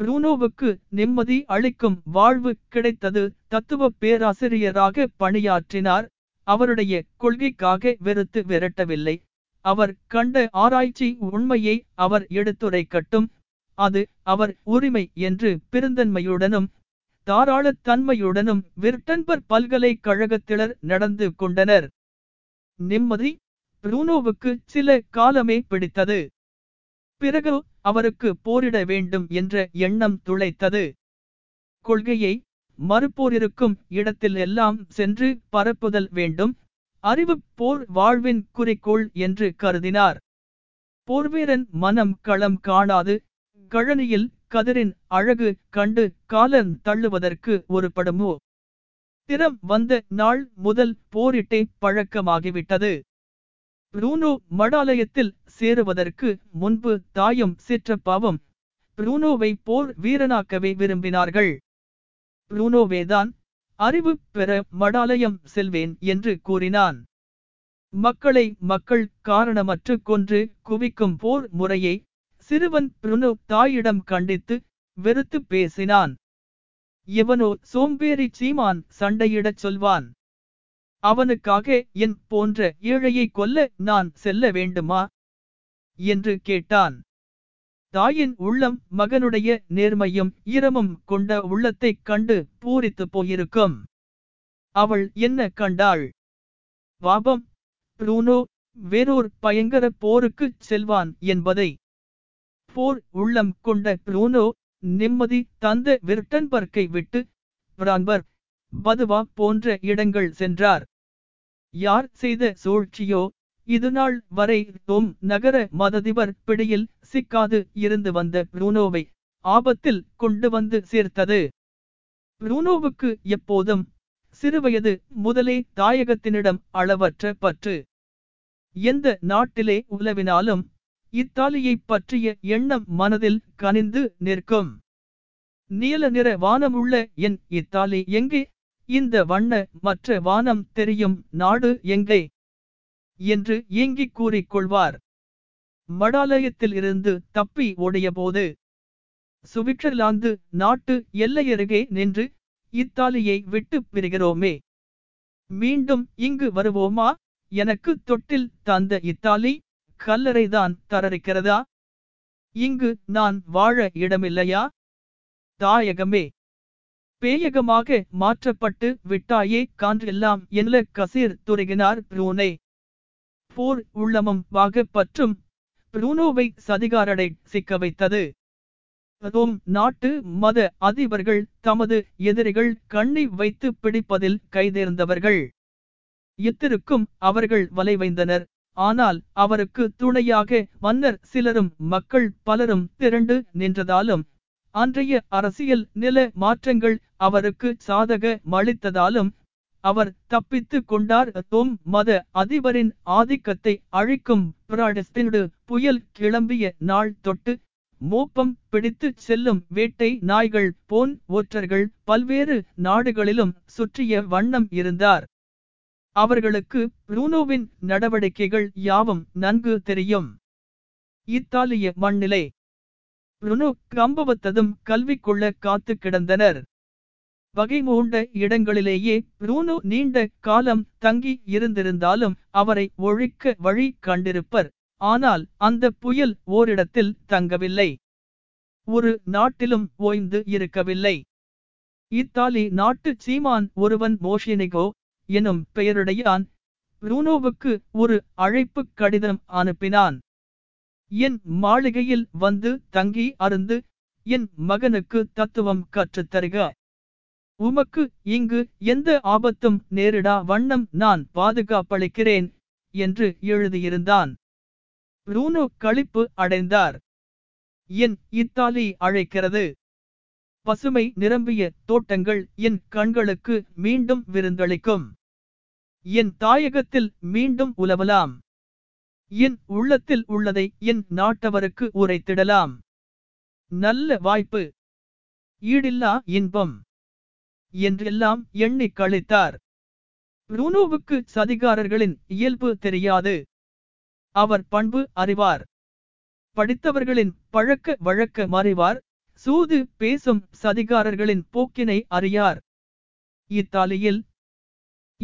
புளூனோவுக்கு நிம்மதி அளிக்கும் வாழ்வு கிடைத்தது. தத்துவ பேராசிரியராக பணியாற்றினார். அவருடைய கொள்கைக்காக வெறுத்து விரட்டவில்லை. அவர் கண்ட ஆராய்ச்சி உண்மையை அவர் எடுத்துரைக்கட்டும். அது அவர் உரிமை என்று பெருந்தன்மையுடனும் தாராளத்தன்மையுடனும் விர்டன்பர்க் பல்கலைக்கழகத்தினர் நடந்து கொண்டனர். நிம்மதி புளூனோவுக்கு சில காலமே பிடித்தது. பிறகு அவருக்கு போரிட வேண்டும் என்ற எண்ணம் துளைத்தது. கொள்கையை மறுப்போரிருக்கும் இடத்தில் எல்லாம் சென்று பரப்புதல் வேண்டும். அறிவு போர் வாழ்வின் குறிக்கோள் என்று கருதினார். போர்வீரன் மனம் களம் காணாது. கழனியில் கதிரின் அழகு கண்டு காலன் தள்ளுவதற்கு ஒரு படமோ? திறம் வந்த நாள் முதல் போரிட்டே பழக்கமாகிவிட்டது. புளூனோ மடாலயத்தில் சேருவதற்கு முன்பு தாயும் சிற்றப்பாவும் புளூனோவை போர் வீரனாக்கவே விரும்பினார்கள். புளூனோவேதான் அறிவு பெற மடாலயம் செல்வேன் என்று கூறினான். மக்களை மக்கள் காரணமற்று கொன்று குவிக்கும் போர் முறையை சிறுவன் புளூனோ தாயிடம் கண்டித்து வெறுத்து பேசினான். இவனோ சோம்பேறி சீமான், சண்டையிடச் சொல்வான். அவனுக்காக என் போன்ற ஏழையை கொல்ல நான் செல்ல வேண்டுமா என்று கேட்டான். தாயின் உள்ளம் மகனுடைய நேர்மையும் ஈரமும் கொண்ட உள்ளத்தைக் கண்டு பூரித்து போயிருக்கும். அவள் என்ன கண்டாள்? பாபம், புளூனோ வேறோர் பயங்கர போருக்குச் செல்வான் என்பதை. போர் உள்ளம் கொண்ட புளூனோ நிம்மதி தந்த விர்டன்பர்க்கை விட்டு பிரான்பர்க், பதுவா போன்ற இடங்கள் சென்றார். யார் செய்த சூழ்ச்சியோ இதுநாள் வரை தோம் நகர மததிபர் பிடியில் சிக்காது இருந்து வந்த புளூனோவை ஆபத்தில் கொண்டு வந்து சேர்த்தது. புளூனோவுக்கு எப்போதும் சிறுவயது முதலே தாயகத்தினிடம் அளவற்ற பற்று. எந்த நாட்டிலே உலவினாலும் இத்தாலியை பற்றிய எண்ணம் மனதில் கனிந்து நிற்கும். நீல நிற வானமுள்ள என் இத்தாலி எங்கே? இந்த வண்ண மற்ற வானம் தெரியும் நாடு எங்கே என்று ஏங்கி கூறிக்கொள்வார். மடாலயத்தில் இருந்து தப்பி ஓடியபோது சுவிட்சர்லாந்து நாட்டு எல்லையருகே நின்று இத்தாலியை விட்டு பிரிகிறோமே, மீண்டும் இங்கு வருவோமா? எனக்கு தொட்டில் தந்த இத்தாலி கல்லறைதான் தரரிக்கிறதா? இங்கு நான் வாழ இடமில்லையா? தாயகமே, பேயகமாக மாற்றப்பட்டு விட்டாயே கான்றெல்லாம் எல்ல கசீர் துருகினார் புரூனே. போர் உள்ளமும் வாகப்பற்றும் புரூனோவை சதிகாரடை சிக்க வைத்தது. ரோம் நாட்டு மத அதிபர்கள் தமது எதிரிகள் கண்ணை வைத்து பிடிப்பதில் கைதேர்ந்தவர்கள். எத்திருக்கும் அவர்கள் வலைவைந்தனர். ஆனால் அவருக்கு துணையாக மன்னர் சிலரும் மக்கள் பலரும் திரண்டு நின்றதாலும் அன்றைய அரசியல் நில மாற்றங்கள் அவருக்கு சாதக மளித்ததாலும் அவர் தப்பித்து கொண்டார். ரோம் மத அதிபரின் ஆதிக்கத்தை அழிக்கும் பிராடஸ்டினடு புயல் கிளம்பிய நாள் தொட்டு மோப்பம் பிடித்து செல்லும் வேட்டை நாய்கள் போன் ஒற்றர்கள் பல்வேறு நாடுகளிலும் சுற்றிய வண்ணம் இருந்தார். அவர்களுக்கு புரூனோவின் நடவடிக்கைகள் யாவும் நன்கு தெரியும். இத்தாலிய மண்ணிலை புரூனோ கம்பவத்ததும் கல்வி கொள்ள காத்து கிடந்தனர். வகை மூண்ட இடங்களிலேயே புரூனோ நீண்ட காலம் தங்கி இருந்திருந்தாலும் அவரை ஒழிக்க வழி கண்டிருப்பர். ஆனால் அந்த புயல் ஓரிடத்தில் தங்கவில்லை, ஒரு நாட்டிலும் ஓய்ந்து இருக்கவில்லை. இத்தாலி நாட்டு சீமான் ஒருவன் மோஷினிகோ எனும் பெயருடையான் புரூனோவுக்கு ஒரு அழைப்பு கடிதம் அனுப்பினான். என் மாளிகையில் வந்து தங்கி அருந்து என் மகனுக்கு தத்துவம் கற்றுத்தருக. உமக்கு இங்கு எந்த ஆபத்தும் நேரிடா வண்ணம் நான் பாதுகாப்பளிக்கிறேன் என்று எழுதியிருந்தான். புரூனோ களிப்பு அடைந்தார். என் இத்தாலி அழைக்கிறது. பசுமை நிரம்பிய தோட்டங்கள் என் கண்களுக்கு மீண்டும் விருந்தளிக்கும். என் தாயகத்தில் மீண்டும் உலவலாம். என் உள்ளத்தில் உள்ளதை என் நாட்டவருக்கு உரைத்திடலாம். நல்ல வாய்ப்பு, ஈடில்லா இன்பம் என்றெல்லாம் எண்ணி கழித்தார். புரூனோவுக்கு சதிகாரர்களின் இயல்பு தெரியாது, அவர் பண்பு அறிவார். படித்தவர்களின் பழக்க வழக்க அறிவார். சூது பேசும் சதிகாரர்களின் போக்கினை அறியார். இத்தாலியில்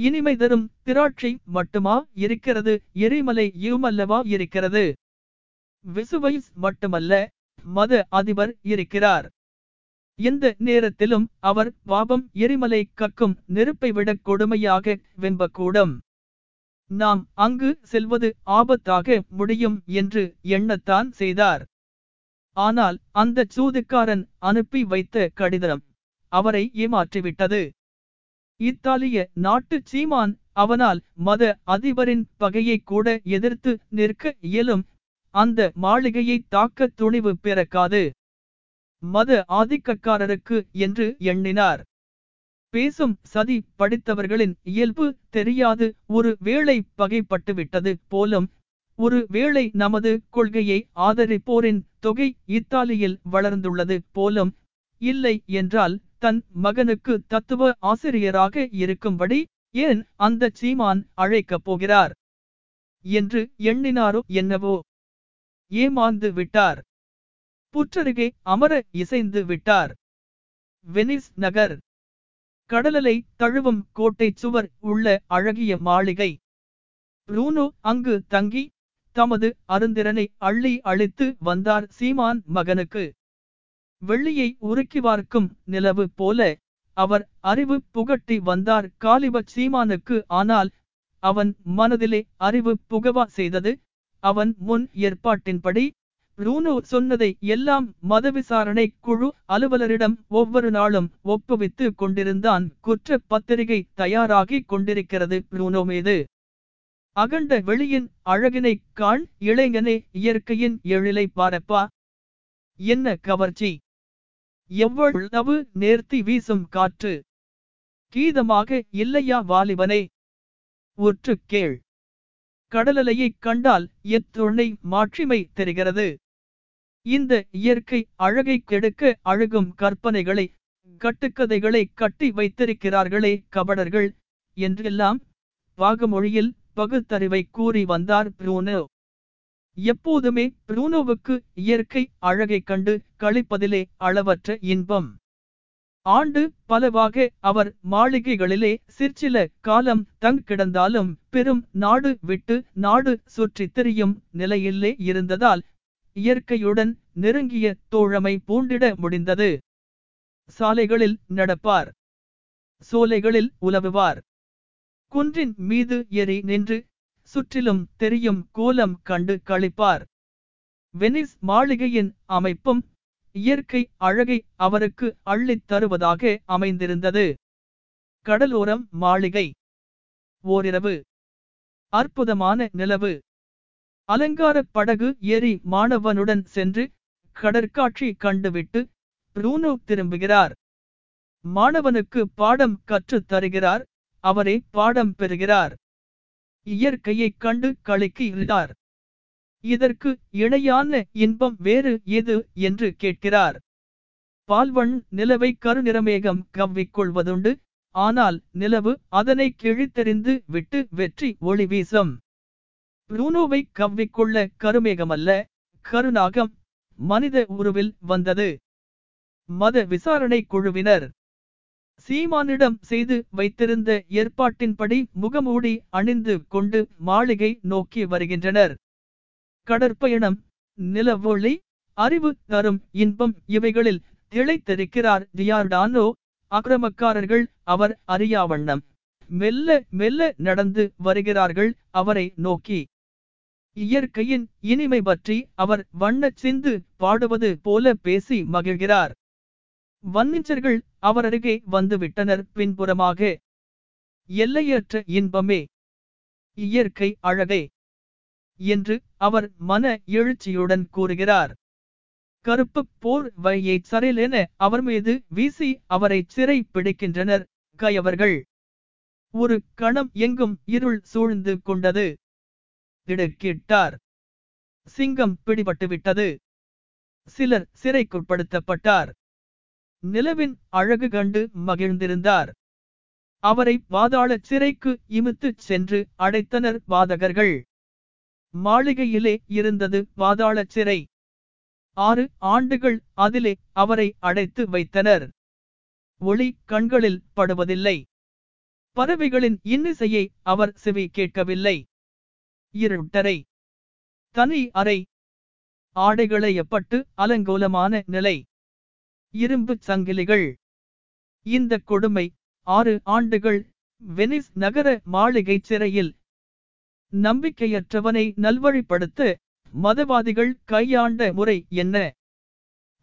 இனிமை தரும் திராட்சை மட்டுமா இருக்கிறது, எரிமலை யுமல்லவா இருக்கிறது, வெசுவைஸ் மட்டுமல்ல மத அதிபர் இருக்கிறார். எந்த நேரத்திலும் அவர் பாபம் எரிமலை கக்கும் நெருப்பை விட கொடுமையாக வெம்பக்கூடும். நாம் அங்கு செல்வது ஆபத்தாக முடியும் என்று எண்ணத்தான் செய்தார். ஆனால் அந்த சூதுக்காரன் அனுப்பி வைத்த கடிதம் அவரை ஏமாற்றிவிட்டது. இத்தாலிய நாட்டு சீமான் அவனால் மத அதிபரின் பகையை கூட எதிர்த்து நிற்க இயலும், அந்த மாளிகையை தாக்க துணிவு பிறக்காது மத ஆதிக்கக்காரருக்கு என்று எண்ணினார். பேசும் சதி படித்தவர்களின் இயல்பு தெரியாது. ஒரு வேளை பகைப்பட்டுவிட்டது போலும், ஒரு வேளை நமது கொள்கையை ஆதரிப்போரின் தொகை இத்தாலியில் வளர்ந்துள்ளது போலும். இல்லை என்றால் தன் மகனுக்கு தத்துவ ஆசிரியராக இருக்கும்படி ஏன் அந்த சீமான் அழைக்கப் போகிறார் என்று எண்ணினாரோ என்னவோ, ஏமாந்து விட்டார். புற்றருகே அமர இசைந்து விட்டார். வெனிஸ் நகர், கடலலை தழுவும் கோட்டை சுவர் உள்ள அழகிய மாளிகை. புரூனோ அங்கு தங்கி தமது அருந்திரனை அள்ளி அழித்து வந்தார். சீமான் மகனுக்கு வெள்ளியை உருக்கி வார்க்கும் நிலவு போல அவர் அறிவு புகட்டி வந்தார் காலிப சீமானுக்கு. ஆனால் அவன் மனதிலே அறிவு புகவா செய்தது. அவன் முன் ஏற்பாட்டின்படி புரூனோ சொன்னதை எல்லாம் மதவிசாரணை குழு அலுவலரிடம் ஒவ்வொரு நாளும் ஒப்புவித்து கொண்டிருந்தான். குற்ற பத்திரிகை தயாராகி கொண்டிருக்கிறது புரூனோ மீது. அகண்ட வெளியின் அழகினை காண் இளைஞனே, இயற்கையின் எழிலை பாரப்பா. என்ன கவர்ச்சி, எவ்வளவு நேர்த்தி வீசும் காற்று, கீதமாக இல்லையா வாலிபனே, உற்று கேள். கடலலையை கண்டால் எத்துணை மாட்சிமை தெரிகிறது. இந்த இயற்கை அழகை கெடுக்க அழுகும் கற்பனைகளை கட்டுக்கதைகளை கட்டி வைத்திருக்கிறார்களே கபடர்கள் என்றெல்லாம் வாகமொழியில் பகுத்தறிவை கூறி வந்தார் புரூனோ. எப்போதுமே புரூனோவுக்கு இயற்கை அழகை கண்டு களிப்பதிலே அளவற்ற இன்பம். ஆண்டு பலவாக அவர் மாளிகைகளிலே சிற்சில காலம் தங் கிடந்தாலும் பெரும் நாடு விட்டு நாடு சுற்றி திரியும் நிலையிலே இருந்ததால் இயற்கையுடன் நெருங்கிய தோழமை பூண்டிட முடிந்தது. சாலைகளில் நடப்பார், சோலைகளில் உலவுவார். குன்றின் மீது ஏறி நின்று சுற்றிலும் தெரியும் கோலம் கண்டு களிப்பார். வெனிஸ் மாளிகையின் அமைப்பும் இயற்கை அழகை அவருக்கு அள்ளித் தருவதாக அமைந்திருந்தது. கடலோரம் மாளிகை. ஓரிரவு. அற்புதமான நிலவு. அலங்கார படகு ஏறி மாணவனுடன் சென்று கடற்காட்சி கண்டுவிட்டு ப்ரூனோ திரும்புகிறார். மாணவனுக்கு பாடம் கற்றுத் தருகிறார். அவரே பாடம் பெறுகிறார். இயற்கையைக் கண்டு களிக்கிறார். இதற்கு இணையான இன்பம் வேறு எது என்று கேட்கிறார். பால்வண் நிலவை கருநிறமேகம் கவ்விக்கொள்வதுண்டு. ஆனால் நிலவு அதனை கிழித்தெறிந்து விட்டு வெற்றி ஒளி வீசும். ப்ரூனோவை கவ்விக்கொள்ள கருமேகமல்ல, கருநாகம் மனித உருவில் வந்தது. மத விசாரணை குழுவினர் சீமானிடம் செய்து வைத்திருந்த ஏற்பாட்டின்படி முகமூடி அணிந்து கொண்டு மாளிகை நோக்கி வருகின்றனர். கடற்பயணம், நிலவொளி, அறிவு தரும் இன்பம் இவைகளில் திளைத்திருக்கிறார் ஜியார்டானோ. அக்கிரமக்காரர்கள் அவர் அறியாவண்ணம் மெல்ல மெல்ல நடந்து வருகிறார்கள் அவரை நோக்கி. இயற்கையின் இனிமை பற்றி அவர் வண்ண சிந்து பாடுவது போல பேசி மகிழ்கிறார். வன்னிச்சர்கள் அவரருகே வந்துவிட்டனர். பின்புறமாக எல்லையற்ற இன்பமே, இயற்கை அழகே என்று அவர் மன எழுச்சியுடன் கூறுகிறார். கருப்பு போர் வையை சரையிலென அவர் மீது வீசி அவரை சிறை பிடிக்கின்றனர் கயவர்கள். ஒரு கணம் எங்கும் இருள் சூழ்ந்து கொண்டது. திடுக்கிட்டார். சிங்கம் பிடிபட்டுவிட்டது. சிலர் சிறைக்குட்படுத்தப்பட்டார். நிலவின் அழகு கண்டு மகிழ்ந்திருந்தார். அவரை பாதாள சிறைக்கு இமுத்துச் சென்று அடைத்தனர் பாதகர்கள். மாளிகையிலே இருந்தது பாதாள சிறை. 6 ஆண்டுகள் அதிலே அவரை அடைத்து வைத்தனர். ஒளி கண்களில் படுவதில்லை. பறவைகளின் இன்னிசையை அவர் செவி கேட்கவில்லை. இருட்டறை, தனி அறை, ஆடைகளையப்பட்டு அலங்கோலமான நிலை, இரும்பு சங்கிலிகள். இந்த கொடுமை 6 ஆண்டுகள் வெனிஸ் நகர மாளிகை சிறையில். நம்பிக்கையற்றவனை நல்வழிப்படுத்த மதவாதிகள் கையாண்ட முறை என்ன?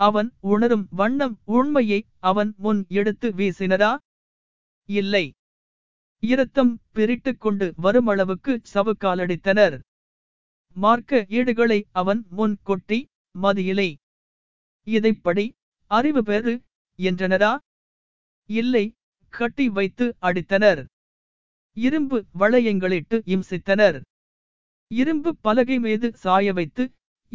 அவன் உணரும் வண்ணம் உண்மையை அவன் முன் எடுத்து வீசினரா? இல்லை. இரத்தம் பிரிட்டு கொண்டு வருமளவுக்கு சவுக்காலடித்தனர். மார்க்க ஏடுகளை அவன் முன் கொட்டி மதியிலை இதைப்படி அறிவு பெறு என்றனரா? இல்லை, கட்டி வைத்து அடித்தனர். இரும்பு வளையங்களிட்டு இம்சித்தனர். இரும்பு பலகை மீது சாய வைத்து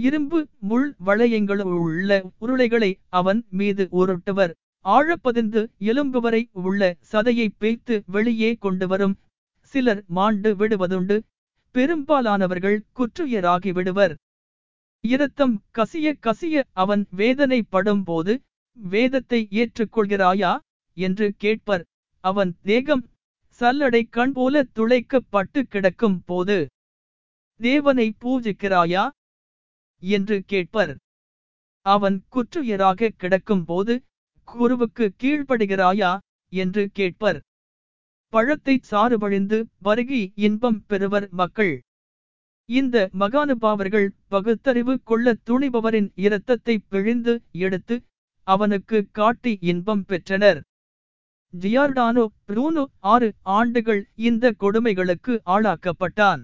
இரும்பு முள் வளையங்களுள்ள உருளைகளை அவன் மீது உருட்டுவர். ஆழப்பதிந்து எலும்பு வரை உள்ள சதையை பேய்த்து வெளியே கொண்டு வரும். சிலர் மாண்டு விடுவதுண்டு. பெரும்பாலானவர்கள் குற்றுயராகி விடுவர். இரத்தம் கசிய கசிய அவன் வேதனைப்படும் போது வேதத்தை ஏற்றுக்கொள்கிறாயா என்று கேட்பர். அவன் தேகம் சல்லடை கண் போல துளைக்கப்பட்டு கிடக்கும் போது தேவனை பூஜிக்கிறாயா என்று கேட்பர். அவன் குற்றுயராக கிடக்கும் போது குருவுக்கு கீழ்ப்படுகிறாயா என்று கேட்பர். பழத்தை சாறுபழிந்து பருகி இன்பம் பெறுவர் மக்கள். இந்த மகானுபாவர்கள் பகுத்தறிவு கொள்ள துணிபவரின் இரத்தத்தை பிழிந்து எடுத்து அவனுக்கு காட்டி இன்பம் பெற்றனர். ஜியார்டானோ ப்ரூனோ 6 ஆண்டுகள் இந்த கொடுமைகளுக்கு ஆளாக்கப்பட்டான்.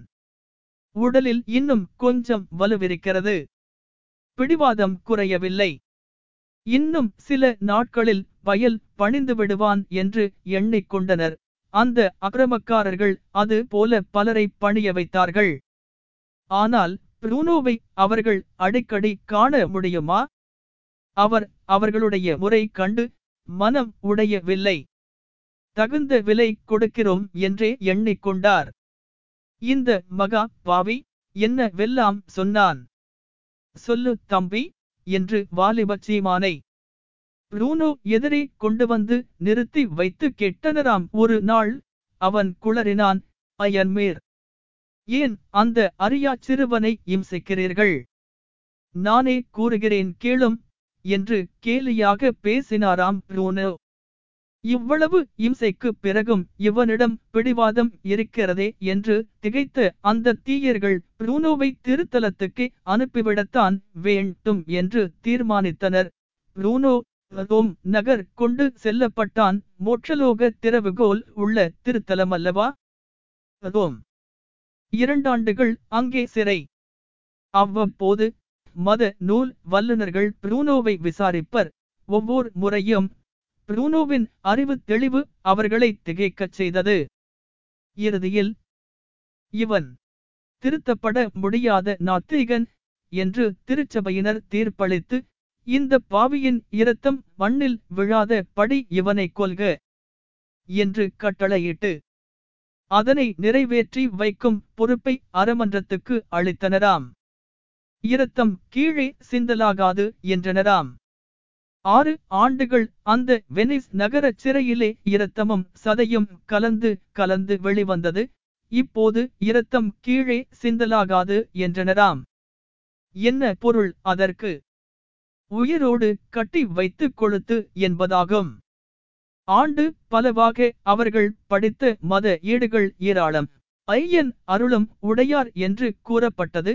உடலில் இன்னும் கொஞ்சம் வலுவிருக்கிறது. பிடிவாதம் குறையவில்லை. இன்னும் சில நாட்களில் வயல் பணிந்து விடுவான் என்று எண்ணிக்கொண்டனர் அந்த அக்கிரமக்காரர்கள். அது போல பலரை பணிய வைத்தார்கள். ஆனால் ப்ரூனோவை அவர்கள் அடிக்கடி காண முடியுமா? அவர் அவர்களுடைய முறை கண்டு மனம் உடையவில்லை. தகுந்த விலை கொடுக்கிறோம் என்றே எண்ணிக்கொண்டார். இந்த மகா பாவி என்ன வெல்லாம் சொன்னான்? சொல்லு தம்பி என்று வாலிப சீமானை ப்ரூனோ எதிரே கொண்டு வந்து நிறுத்தி வைத்து கேட்டனராம். ஒரு நாள் அவன் குளறினான். அயன்மீர், ஏன் அந்த அறியா சிறுவனை இம்சிக்கிறீர்கள்? நானே கூறுகிறேன் கேளும் என்று கேலியாக பேசினாராம் ப்ரூனோ. இவ்வளவு இம்சைக்கு பிறகும் இவனிடம் பிடிவாதம் இருக்கிறதே என்று திகைத்த அந்த தீயர்கள் ப்ரூனோவை திருத்தலத்துக்கு அனுப்பிவிடத்தான் வேண்டும் என்று தீர்மானித்தனர். ப்ரூனோ ரோம் நகர் கொண்டு செல்லப்பட்டான். மோட்சலோக திறவுகோல் உள்ள திருத்தலமல்லவா ரோம். 2 ஆண்டுகள் அங்கே சிறை. அவ்வப்போது மத நூல் வல்லுநர்கள் ப்ரூனோவை விசாரிப்பர். ஒவ்வொரு முறையும் ப்ரூனோவின் அறிவு தெளிவு அவர்களை திகைக்கச் செய்தது. இறுதியில் இவன் திருத்தப்பட முடியாத நாத்திகன் என்று திருச்சபையினர் தீர்ப்பளித்து, இந்த பாவியின் இரத்தம் மண்ணில் விழாத படி இவனை கொல்க என்று கட்டளையிட்டு அதனை நிறைவேற்றி வைக்கும் பொறுப்பை அறமன்றத்துக்கு அளித்தனராம். இரத்தம் கீழே சிந்தலாகாது என்றனராம். 6 ஆண்டுகள் அந்த வெனிஸ் நகர சிறையிலே இரத்தமும் சதையும் கலந்து கலந்து வெளிவந்தது. இப்போது இரத்தம் கீழே சிந்தலாகாது என்றனராம். என்ன பொருள் அதற்கு? உயிரோடு கட்டி வைத்து கொளுத்து என்பதாகும். ஆண்டு பலவாக அவர்கள் படித்த மத ஏடுகள் ஏராளம். ஐயன் அருளும் உடையார் என்று கூறப்பட்டது.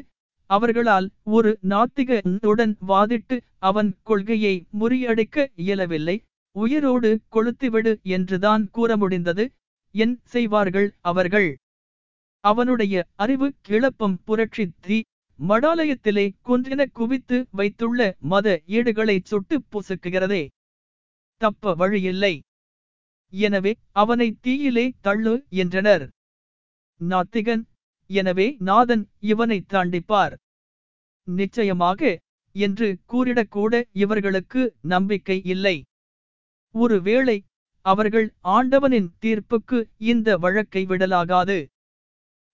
அவர்களால் ஒரு நாத்திகனுடன் வாதிட்டு அவன் கொள்கையை முறியடிக்க இயலவில்லை. உயிரோடு கொளுத்திவிடு என்றுதான் கூற முடிந்தது. என் செய்வார்கள் அவர்கள்? அவனுடைய அறிவு கிளப்பம் புரட்சி தீ. மடாலயத்திலே கொன்றென குவித்து வைத்துள்ள மத ஏடுகளை சுட்டு பூசுக்குகிறதே. தப்ப வழியில்லை. எனவே அவனை தீயிலே தள்ளு என்றனர். நாத்திகன், எனவே நாதன் இவனை தாண்டிப்பார் நிச்சயமாக என்று கூறிடக்கூட இவர்களுக்கு நம்பிக்கை இல்லை. ஒருவேளை அவர்கள் ஆண்டவனின் தீர்ப்புக்கு இந்த வழக்கை விடலாகாது.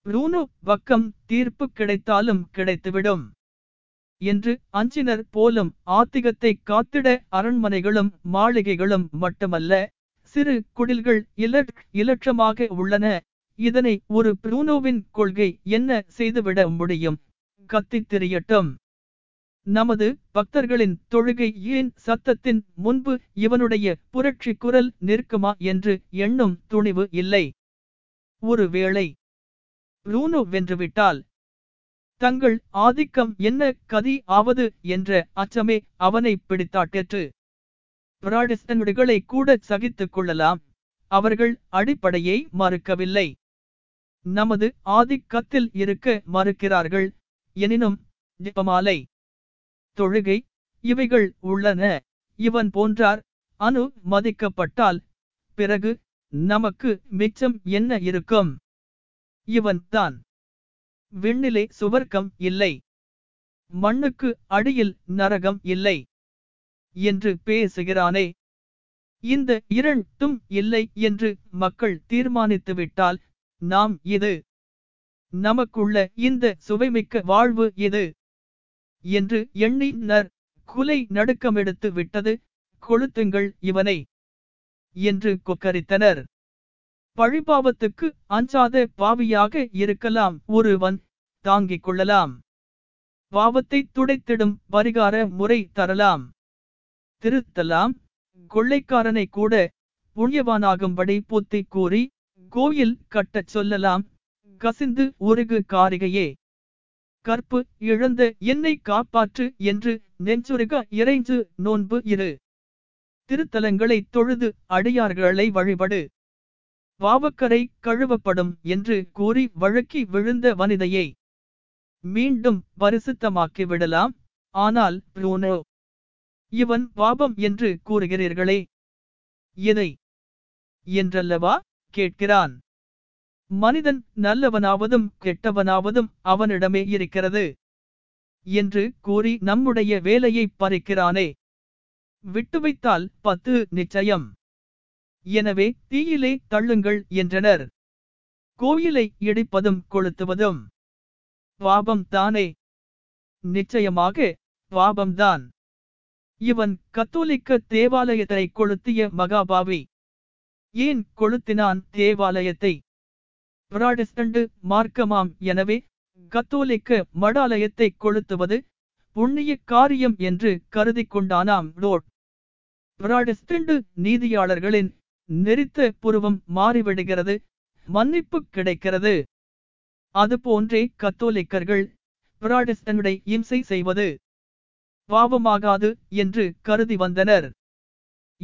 ப்ரூனோ பக்கம் தீர்ப்பு கிடைத்தாலும் கிடைத்துவிடும் என்று அஞ்சினர் போலும். ஆத்திகத்தை காத்திட அரண்மனைகளும் மாளிகைகளும் மட்டுமல்ல, சிறு குடில்கள் இலட்சமாக உள்ளன. இதனை ஒரு ப்ரூனோவின் கொள்கை என்ன செய்துவிட முடியும்? கத்தி திரியட்டும். நமது பக்தர்களின் தொழுகை ஏன் சத்தத்தின் முன்பு இவனுடைய புரட்சி குரல் நிற்குமா என்று எண்ணும் துணிவு இல்லை. ஒருவேளை ப்ரூனோ வென்றுவிட்டால் தங்கள் ஆதிக்கம் என்ன கதி ஆவது என்ற அச்சமே அவனை பிடித்தாட்டற்று. பிராடிஸ்டன்களை கூட சகித்துக் கொள்ளலாம். அவர்கள் அடிப்படையை மறுக்கவில்லை, நமது ஆதிக்கத்தில் இருக்க மறுக்கிறார்கள். எனினும் ஜெபமாலை, தொழுகை இவைகள் உள்ளன. இவன் போன்றார் அனுமதிக்கப்பட்டால் பிறகு நமக்கு மிச்சம் என்ன இருக்கும்? இவன்தான் விண்ணிலே சுவர்க்கம் இல்லை, மண்ணுக்கு அடியில் நரகம் இல்லை என்று பேசுகிறானே. இந்த 2ம் இல்லை என்று மக்கள் தீர்மானித்துவிட்டால் நாம் இது நமக்குள்ள இந்த சுவைமிக்க வாழ்வு இது என்று எண்ணினர். குலை நடுக்கமெடுத்து விட்டது. கொளுத்துங்கள் இவனை என்று கொக்கரித்தனர். பழிபாவத்துக்கு அஞ்சாத பாவியாக இருக்கலாம் ஒருவன், தாங்கிக் கொள்ளலாம். பாவத்தை துடைத்திடும் பரிகார முறை தரலாம், திருத்தலாம். கொள்ளைக்காரனை கூட புண்ணியவானாகும்படி பூத்தி கூறி கோயில் கட்டச் சொல்லலாம். கசிந்து உருகு காரிகையே, கற்பு இழந்த என்னை காப்பாற்று என்று நெஞ்சுருக இறைஞ்சு நோன்பு இரு. திருத்தலங்களை தொழுது அடியார்களை வழிபடு. பாவக்கரை கழுவப்படும் என்று கூறி வழுக்கி விழுந்த வனிதையை மீண்டும் பரிசுத்தமாக்கி விடலாம். ஆனால் ப்ரூனோ, இவன் பாபம் என்று கூறுகிறீர்களே, எதை என்றல்லவா கேட்கிறான். மனிதன் நல்லவனாவதும் கெட்டவனாவதும் அவனிடமே இருக்கிறது என்று கூறி நம்முடைய வேலையை பறிக்கிறானே. விட்டுவைத்தால் 10 நிச்சயம். எனவே தீயிலே தள்ளுங்கள் என்றனர். கோயிலை இடிப்பதும் கொளுத்துவதும் பாபம்தானே? நிச்சயமாக பாபம்தான். இவன் கத்தோலிக்க தேவாலயத்தை கொளுத்திய மகாபாவி. ஏன் கொளுத்தினான் தேவாலயத்தை? பிராடிஸ்டன்ட் மார்க்கமாம். எனவே கத்தோலிக்க மடாலயத்தை கொளுத்துவது புண்ணிய காரியம் என்று கருதி கொண்டானாம் லோட். பிராடஸ்தண்டு நீதியாளர்களின் நெறித்த புருவம் மாறிவிடுகிறது, மன்னிப்பு கிடைக்கிறது. அதுபோன்றே கத்தோலிக்கர்கள் பிராடஸ்தனுடைய இம்சை செய்வது பாவமாகாது என்று கருதி வந்தனர்.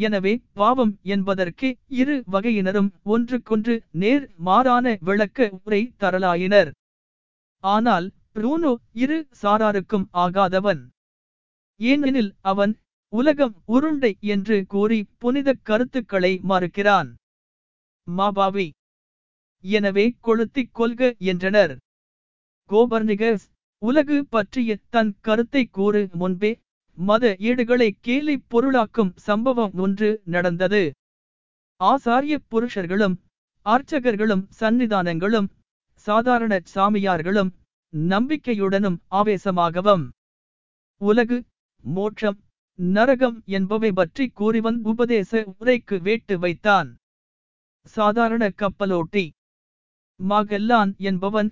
எனவே பாவம் என்பதற்கு இரு வகையினரும் ஒன்றுக்கொன்று நேர் மாறான விளக்க உரை தரலாயினர். ஆனால் புரூனோ இரு சாராருக்கும் ஆகாதவன். ஏனெனில் அவன் உலகம் உருண்டை என்று கூறி புனித கருத்துக்களை மறுக்கிறான். மாபாவி எனவே கொளுத்தி கொள்க என்றனர். கோபர்னிகஸ் உலகு பற்றிய தன் கருத்தை கூறு முன்பே மத ஏடுகளை கேலி பொருளாக்கும் சம்பவம் ஒன்று நடந்தது. ஆசாரிய புருஷர்களும் அர்ச்சகர்களும் சன்னிதானங்களும் சாதாரண சாமியார்களும் நம்பிக்கையுடனும் ஆவேசமாகவும் உலகு, மோட்சம், நரகம் என்பவை பற்றி கூறிவன் உபதேச உரைக்கு வேட்டு வைத்தான். சாதாரண கப்பலோட்டி மாகல்லான் என்பவன்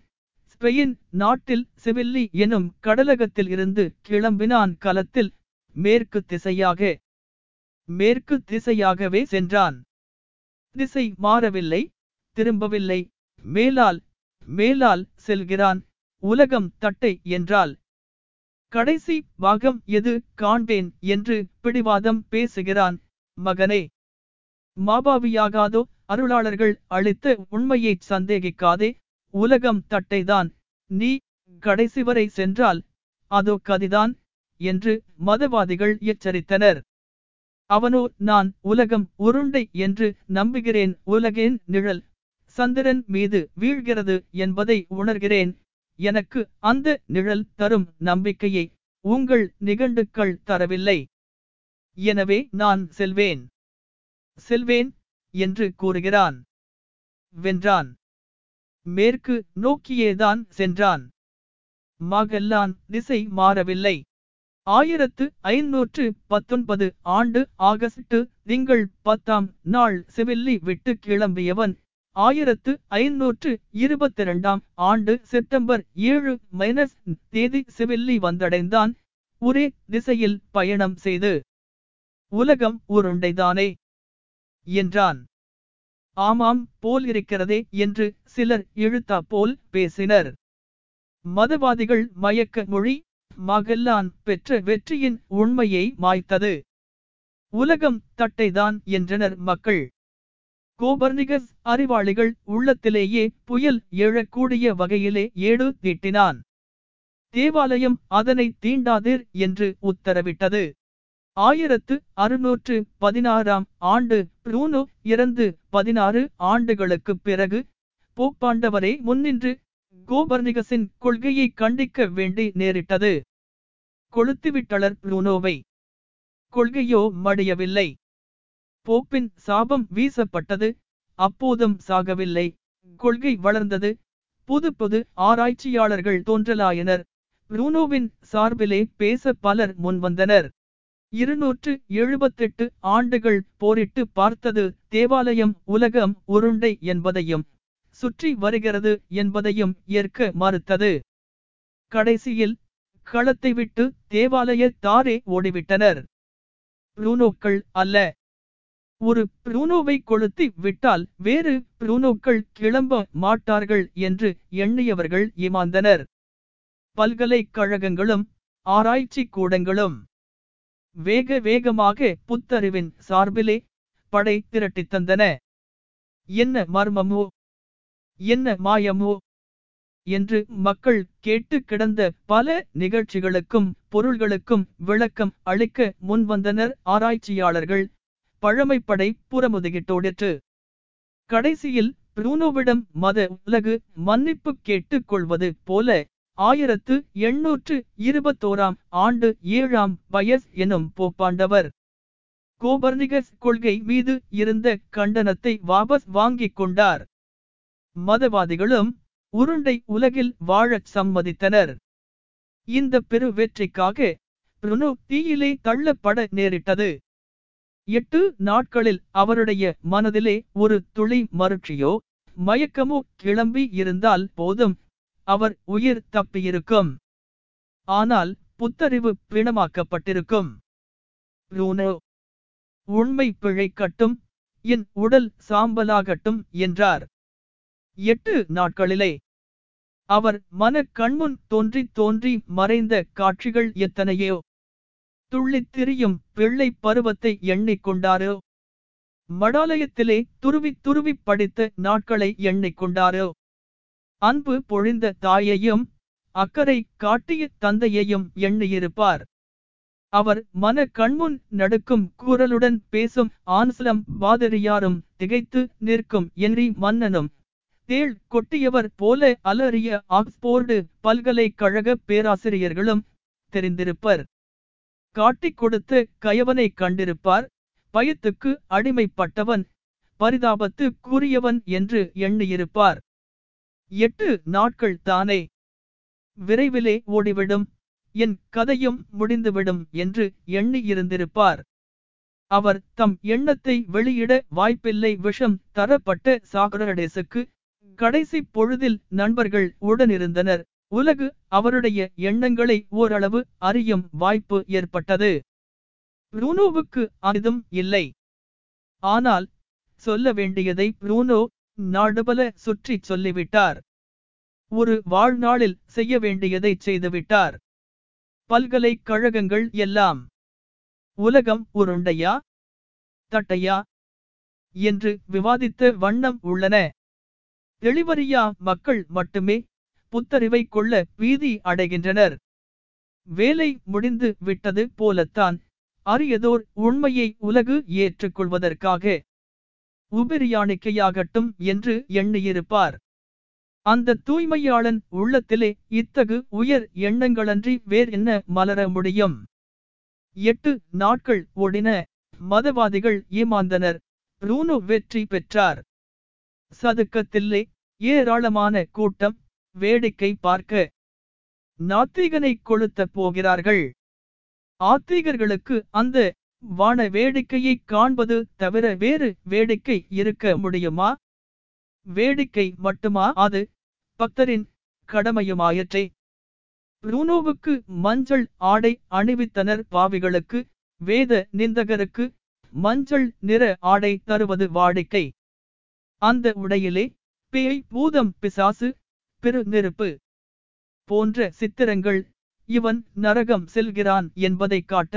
ஸ்பெயின் நாட்டில் செவில்லி எனும் கடலகத்தில் இருந்து கிளம்பினான். கலத்தில் மேற்கு திசையாகவே சென்றான். திசை மாறவில்லை, திரும்பவில்லை, மேலால் செல்கிறான். உலகம் தட்டை என்றால் கடைசி பாகம் எது காண்பேன் என்று பிடிவாதம் பேசுகிறான். மகனே, மாபாவியாகாதோ, அருளாளர்கள் அளித்த உண்மையை சந்தேகிக்காதே. உலகம் தட்டைதான், நீ கடைசி வரை சென்றால் அதோ கதிதான் என்று மதவாதிகள் எச்சரித்தனர். அவனோ, நான் உலகம் உருண்டை என்று நம்புகிறேன், உலகின் நிழல் சந்திரன் மீது வீழ்கிறது என்பதை உணர்கிறேன். எனக்கு அந்த நிழல் தரும் நம்பிக்கையை உங்கள் நிகண்டுக்கள் தரவில்லை. எனவே நான் செல்வேன் என்று கூறுகிறான். வென்றான். மேற்கு நோக்கியேதான் சென்றான். மாகல்லான் திசை மாறவில்லை. 1519 ஆண்டு ஆகஸ்ட் திங்கள் 10ஆம் நாள் செவில்லி விட்டு கிளம்பியவன் 1522 ஆண்டு செப்டம்பர் 7 தேதி செவில்லி வந்தடைந்தான். ஒரே திசையில் பயணம் செய்து உலகம் உருண்டைதானே என்றான். ஆமாம் போல் இருக்கிறதே என்று சிலர் இழுத்தா போல் பேசினர். மதவாதிகள் மயக்க மொழி மாகல்லான் பெற்ற வெற்றியின் உண்மையை மாய்த்தது. உலகம் தட்டைதான் என்றனர் மக்கள். கோபர்னிகஸ் அறிவாளிகள் உள்ளத்திலேயே புயல் எழக்கூடிய வகையிலே ஏடு தீட்டினான். தேவாலயம் அதனை தீண்டாதீர் என்று உத்தரவிட்டது. 1616 ஆண்டு புரூனோ இறந்து 16 ஆண்டுகளுக்கு பிறகு போப்பாண்டவரை முன்னின்று கோபர்னிகஸின் கொள்கையை கண்டிக்க வேண்டி நேரிட்டது. கொளுத்திவிட்டனர் புரூனோவை. கொள்கையோ மடியவில்லை. போப்பின் சாபம் வீசப்பட்டது. அப்போதும் சாகவில்லை. கொள்கை வளர்ந்தது. புது ஆராய்ச்சியாளர்கள் தோன்றலாயினர். புரூனோவின் சார்பிலே பேச பலர் முன்வந்தனர். 278 ஆண்டுகள் போரிட்டு பார்த்தது தேவாலயம் உலகம் உருண்டை என்பதையும் சுற்றி வருகிறது என்பதையும் ஏற்க மறுத்தது. கடைசியில் களத்தை விட்டு தேவாலய தாரே ஓடிவிட்டனர். புரூனோக்கள் அல்ல. ஒரு புரூனோவை கொளுத்தி விட்டால் வேறு புரூனோக்கள் கிளம்ப மாட்டார்கள் என்று எண்ணியவர்கள் ஏமாந்தனர். பல்கலைக்கழகங்களும் ஆராய்ச்சி கூடங்களும் வேகமாக புத்தறிவின் சார்பிலே படை திரட்டி தந்தன. என்ன மர்மமோ, என்ன மாயமோ என்று மக்கள் கேட்டு கிடந்த பல நிகழ்ச்சிகளுக்கும் பொருள்களுக்கும் விளக்கம் அளிக்க முன்வந்தனர் ஆராய்ச்சியாளர்கள். பழமைப்படை புறமுதுகிட்டோடிற்று. கடைசியில் புரூனோவிடம் மத உலகு மன்னிப்பு கேட்டுக் கொள்வது போல 1821 ஆண்டு 7ஆம் வயஸ் எனும் போப்பாண்டவர் கோபர்னிகஸ் கொள்கை மீது இருந்த கண்டனத்தை வாபஸ் வாங்கிக் கொண்டார். மதவாதிகளும் உருண்டை உலகில் வாழச் சம்மதித்தனர். இந்த பெரு வெற்றிக்காக புரூனோ தீயிலே தள்ளப்பட நேரிட்டது. 8 நாட்களில் அவருடைய மனதிலே ஒரு துளி மறுச்சியோ மயக்கமோ கிளம்பி இருந்தால் போதும், அவர் உயிர் தப்பியிருக்கும். ஆனால் புத்தறிவு பிணமாக்கப்பட்டிருக்கும். புரூனோ, உண்மை பிழைக்கட்டும், என் உடல் சாம்பலாகட்டும் என்றார். 8 நாட்களிலே அவர் மன கண்முன் தோன்றி தோன்றி மறைந்த காட்சிகள் எத்தனையோ. துள்ளித் திரியும் பிள்ளை பருவத்தை எண்ணிக்கொண்டாரோ, மடாலயத்திலே துருவி துருவி படித்த நாட்களை எண்ணிக்கொண்டாரோ, அன்பு பொழிந்த தாயையும் அக்கறை காட்டிய தந்தையையும் எண்ணியிருப்பார். அவர் மன கண்முன் நடக்கும் கூறலுடன் பேசும் ஆன்சலம் பாதிரியாரும் திகைத்து நிற்கும் என்றி மன்னனும் தேள் கொட்டியவர் போல அலறிய ஆக்ஸ்போர்டு பல்கலைக்கழக பேராசிரியர்களும் தெரிந்திருப்பர். காட்டிக் கொடுத்து கயவனை கண்டிருப்பார். பயத்துக்கு அடிமைப்பட்டவன், பரிதாபத்து கூறியவன் என்று எண்ணியிருப்பார். 8 நாட்கள் தானே, விரைவிலே ஓடிவிடும், என் கதையும் முடிந்துவிடும் என்று எண்ணியிருந்திருப்பார். அவர் தம் எண்ணத்தை வெளியிட வாய்ப்பில்லை. விஷம் தரப்பட்ட சாக்ரடேசுக்கு கடைசி பொழுதில் நண்பர்கள் உடனிருந்தனர். உலகு அவருடைய எண்ணங்களை ஓரளவு அறியும் வாய்ப்பு ஏற்பட்டது. புரூனோவுக்கு அதுவும் இல்லை. ஆனால் சொல்ல வேண்டியதை புரூனோ நாடுபல சுற்றி சொல்லிவிட்டார். ஒரு வாழ்நாளில் செய்ய வேண்டியதை செய்துவிட்டார். பல்கலைக்கழகங்கள் எல்லாம் உலகம் உருண்டையா தட்டையா என்று விவாதித்த வண்ணம் உள்ளன. தெளிவறியா மக்கள் மட்டுமே புத்தறிவை கொள்ள பீதி அடைகின்றனர். வேலை முடிந்து விட்டது போலத்தான் அரியதோர் உண்மையை உலகு ஏற்றுக்கொள்வதற்காக உபரியாணிக்கையாகட்டும் என்று எண்ணியிருப்பார். அந்த தூய்மையாளன் உள்ளத்திலே இத்தகு உயர் எண்ணங்களன்றி வேறு என்ன மலர முடியும்? 8 நாட்கள் ஓடின. மதவாதிகள் ஏமாந்தனர். புரூனோ வெற்றி பெற்றார். சதுக்கத்திலே ஏராளமான கூட்டம் வேடிக்கை பார்க்க. நாத்திகனை கொளுத்த போகிறார்கள். ஆத்திகர்களுக்கு அந்த வான வேடிக்கையை காண்பது தவிர வேறு வேடிக்கை இருக்க முடியுமா? வேடிக்கை மட்டுமா அது? பக்தரின் கடமையுமாயிற்றே. புரூனோவுக்கு மஞ்சள் ஆடை அணிவித்தனர். பாவிகளுக்கு, வேத நிந்தகருக்கு மஞ்சள் நிற ஆடை தருவது வாடிக்கை. அந்த உடையிலே பேய், பூதம், பிசாசு, பெருநெருப்பு போன்ற சித்திரங்கள். இவன் நரகம் செல்கிறான் என்பதை காட்ட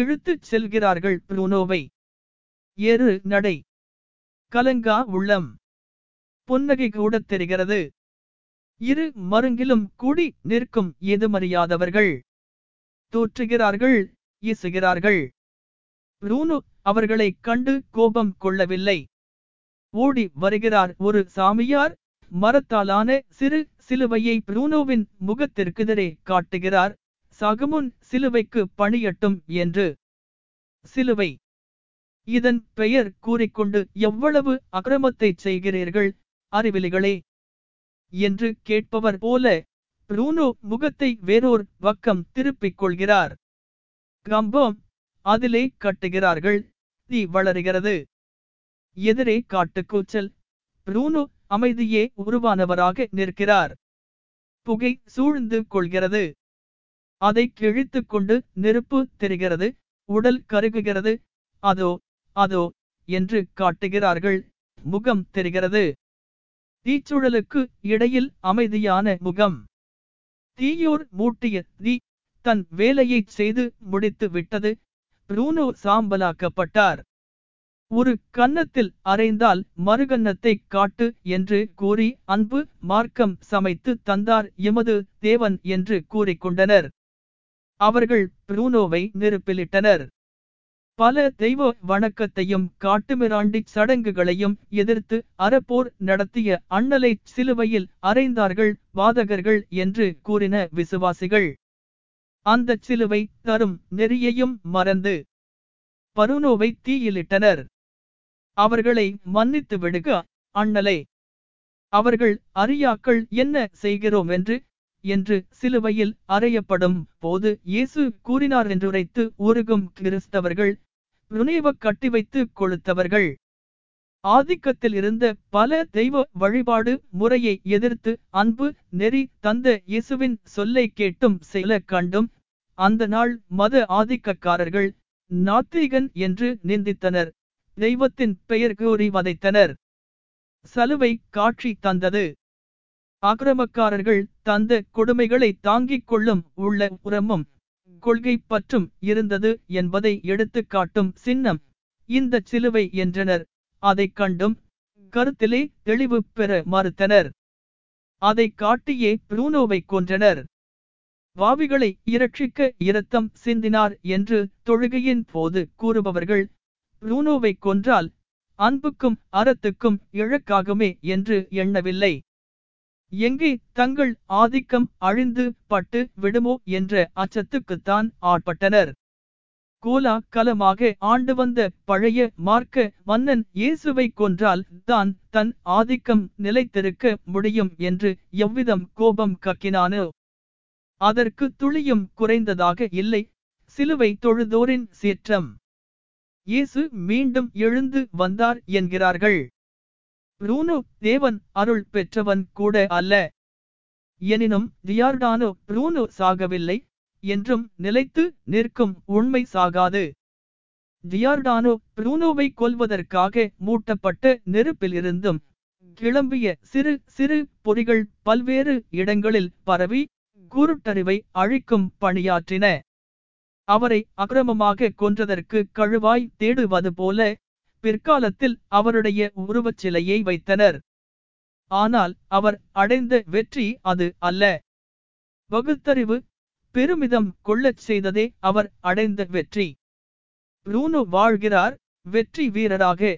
இழுத்துச் செல்கிறார்கள் புரூனோவை. ஏறு நடை, கலங்கா உள்ளம், புன்னகை கூட தெரிகிறது. இரு மருங்கிலும் கூடி நிற்கும் எதுமறியாதவர்கள் தூற்றுகிறார்கள், ஈசுகிறார்கள். புரூனோ அவர்களை கண்டு கோபம் கொள்ளவில்லை. ஓடி வருகிறார் ஒரு சாமியார். மரத்தாலான சிறு சிலுவையை புரூனோவின் முகத்திற்கெதிரே காட்டுகிறார். சாகுமுன் சிலுவைக்கு பணியட்டும் என்று. சிலுவை, இதன் பெயர் கூறிக்கொண்டு எவ்வளவு அக்கிரமத்தை செய்கிறீர்கள் அறிவிலிகளே என்று கேட்பவர் போல புரூனோ முகத்தை வேறோர் பக்கம் திருப்பிக் கொள்கிறார். கம்பம் அதிலே கட்டுகிறார்கள். தீ வளர்கிறது. எதிரே காட்டுக்கூச்சல். புரூனோ அமைதியே உருவானவராக நிற்கிறார். புகை சூழ்ந்து கொள்கிறது. அதை கிழித்து கொண்டு நெருப்பு தெரிகிறது. உடல் கருகுகிறது. அதோ அதோ என்று காட்டுகிறார்கள். முகம் தெரிகிறது. தீச்சுழலுக்கு இடையில் அமைதியான முகம். தீயோர் மூட்டிய தீ தன் வேலையை செய்து முடித்து விட்டது. புரூனோ சாம்பலாக்கப்பட்டார். ஒரு கன்னத்தில் அரைந்தால் மறுகன்னத்தை காட்டு என்று கூறி அன்பு மார்க்கம் சமைத்து தந்தார் எமது தேவன் என்று கூறிக்கொண்டனர். அவர்கள் புரூனோவை நெருப்பிலிட்டனர். பல தெய்வ வணக்கத்தையும் காட்டுமிராண்டி சடங்குகளையும் எதிர்த்து அறப்போர் நடத்திய அண்ணலை சிலுவையில் அரைந்தார்கள் வாதகர்கள் என்று கூறின விசுவாசிகள். அந்த சிலுவை தரும் நெறியையும் மறந்து புரூனோவை தீயிலிட்டனர். அவர்களை மன்னித்து விடுக அண்ணலே, அவர்கள் அறியாக்கள் என்ன செய்கிறோம் என்று சிலுவையில் அறையப்படும் போது இயேசு கூறினார் என்றுரைத்து உருகும் கிறிஸ்தவர்கள் புரூனோவை கட்டி வைத்து கொளுத்தவர்கள். ஆதிக்கத்தில் இருந்த பல தெய்வ வழிபாடு முறையை எதிர்த்து அன்பு நெறி தந்த இயேசுவின் சொல்லை கேட்டும் செயல கண்டும் அந்த நாள் மத ஆதிக்கக்காரர்கள் நாத்திகன் என்று நிந்தித்தனர். தெய்வத்தின் பெயர் கூறி வதைத்தனர். சலுவை காட்சி தந்தது. ஆக்கிரமக்காரர்கள் தந்த கொடுமைகளை தாங்கிக் கொள்ளும் உள்ள உரமும் கொள்கை பற்றும் இருந்தது என்பதை எடுத்து காட்டும் சின்னம் இந்த சிலுவை என்றனர். அதை கண்டும் கருத்திலே தெளிவு பெற மறுத்தனர். அதை காட்டியே புரூனோவை கொன்றனர். வாவிகளை இரட்சிக்க இரத்தம் சிந்தினார் என்று தொழுகையின் போது கூறுபவர்கள் புரூனோவை கொன்றால் அன்புக்கும் அறத்துக்கும் இழக்காகுமே என்று எண்ணவில்லை. எங்கே தங்கள் ஆதிக்கம் அழிந்து பட்டு விடுமோ என்ற அச்சத்துக்குத்தான் ஆட்பட்டனர். கோலா கலமாக ஆண்டு வந்த பழைய மார்க்க மன்னன் இயேசுவை கொன்றால் தான் தன் ஆதிக்கம் நிலைத்திருக்க முடியும் என்று எவ்விதம் கோபம் கக்கினானோ அதற்கு துளியும் குறைந்ததாக இல்லை சிலுவை தொழுதோரின் சீற்றம். இயேசு மீண்டும் எழுந்து வந்தார் என்கிறார்கள். புரூனோ தேவன் அருள் பெற்றவன் கூட அல்ல. எனினும் ஜியார்டானோ புரூனோ சாகவில்லை என்றும் நிலைத்து நிற்கும் உண்மை சாகாது. ஜியார்டானோ புரூனோவை கொல்வதற்காக மூட்டப்பட்ட நெருப்பிலிருந்தும் கிளம்பிய சிறு சிறு பொறிகள் பல்வேறு இடங்களில் பரவி குருட்டறிவை அழிக்கும் பணியாற்றின. அவரை அக்கிரமமாக கொன்றதற்கு கழுவாய் தேடுவது போல பிற்காலத்தில் அவருடைய உருவச்சிலையை வைத்தனர். ஆனால் அவர் அடைந்த வெற்றி அது அல்ல. பகுத்தறிவு பெருமிதம் கொள்ளச் செய்ததே அவர் அடைந்த வெற்றி. புரூனோ வாழ்கிறார் வெற்றி வீரராக.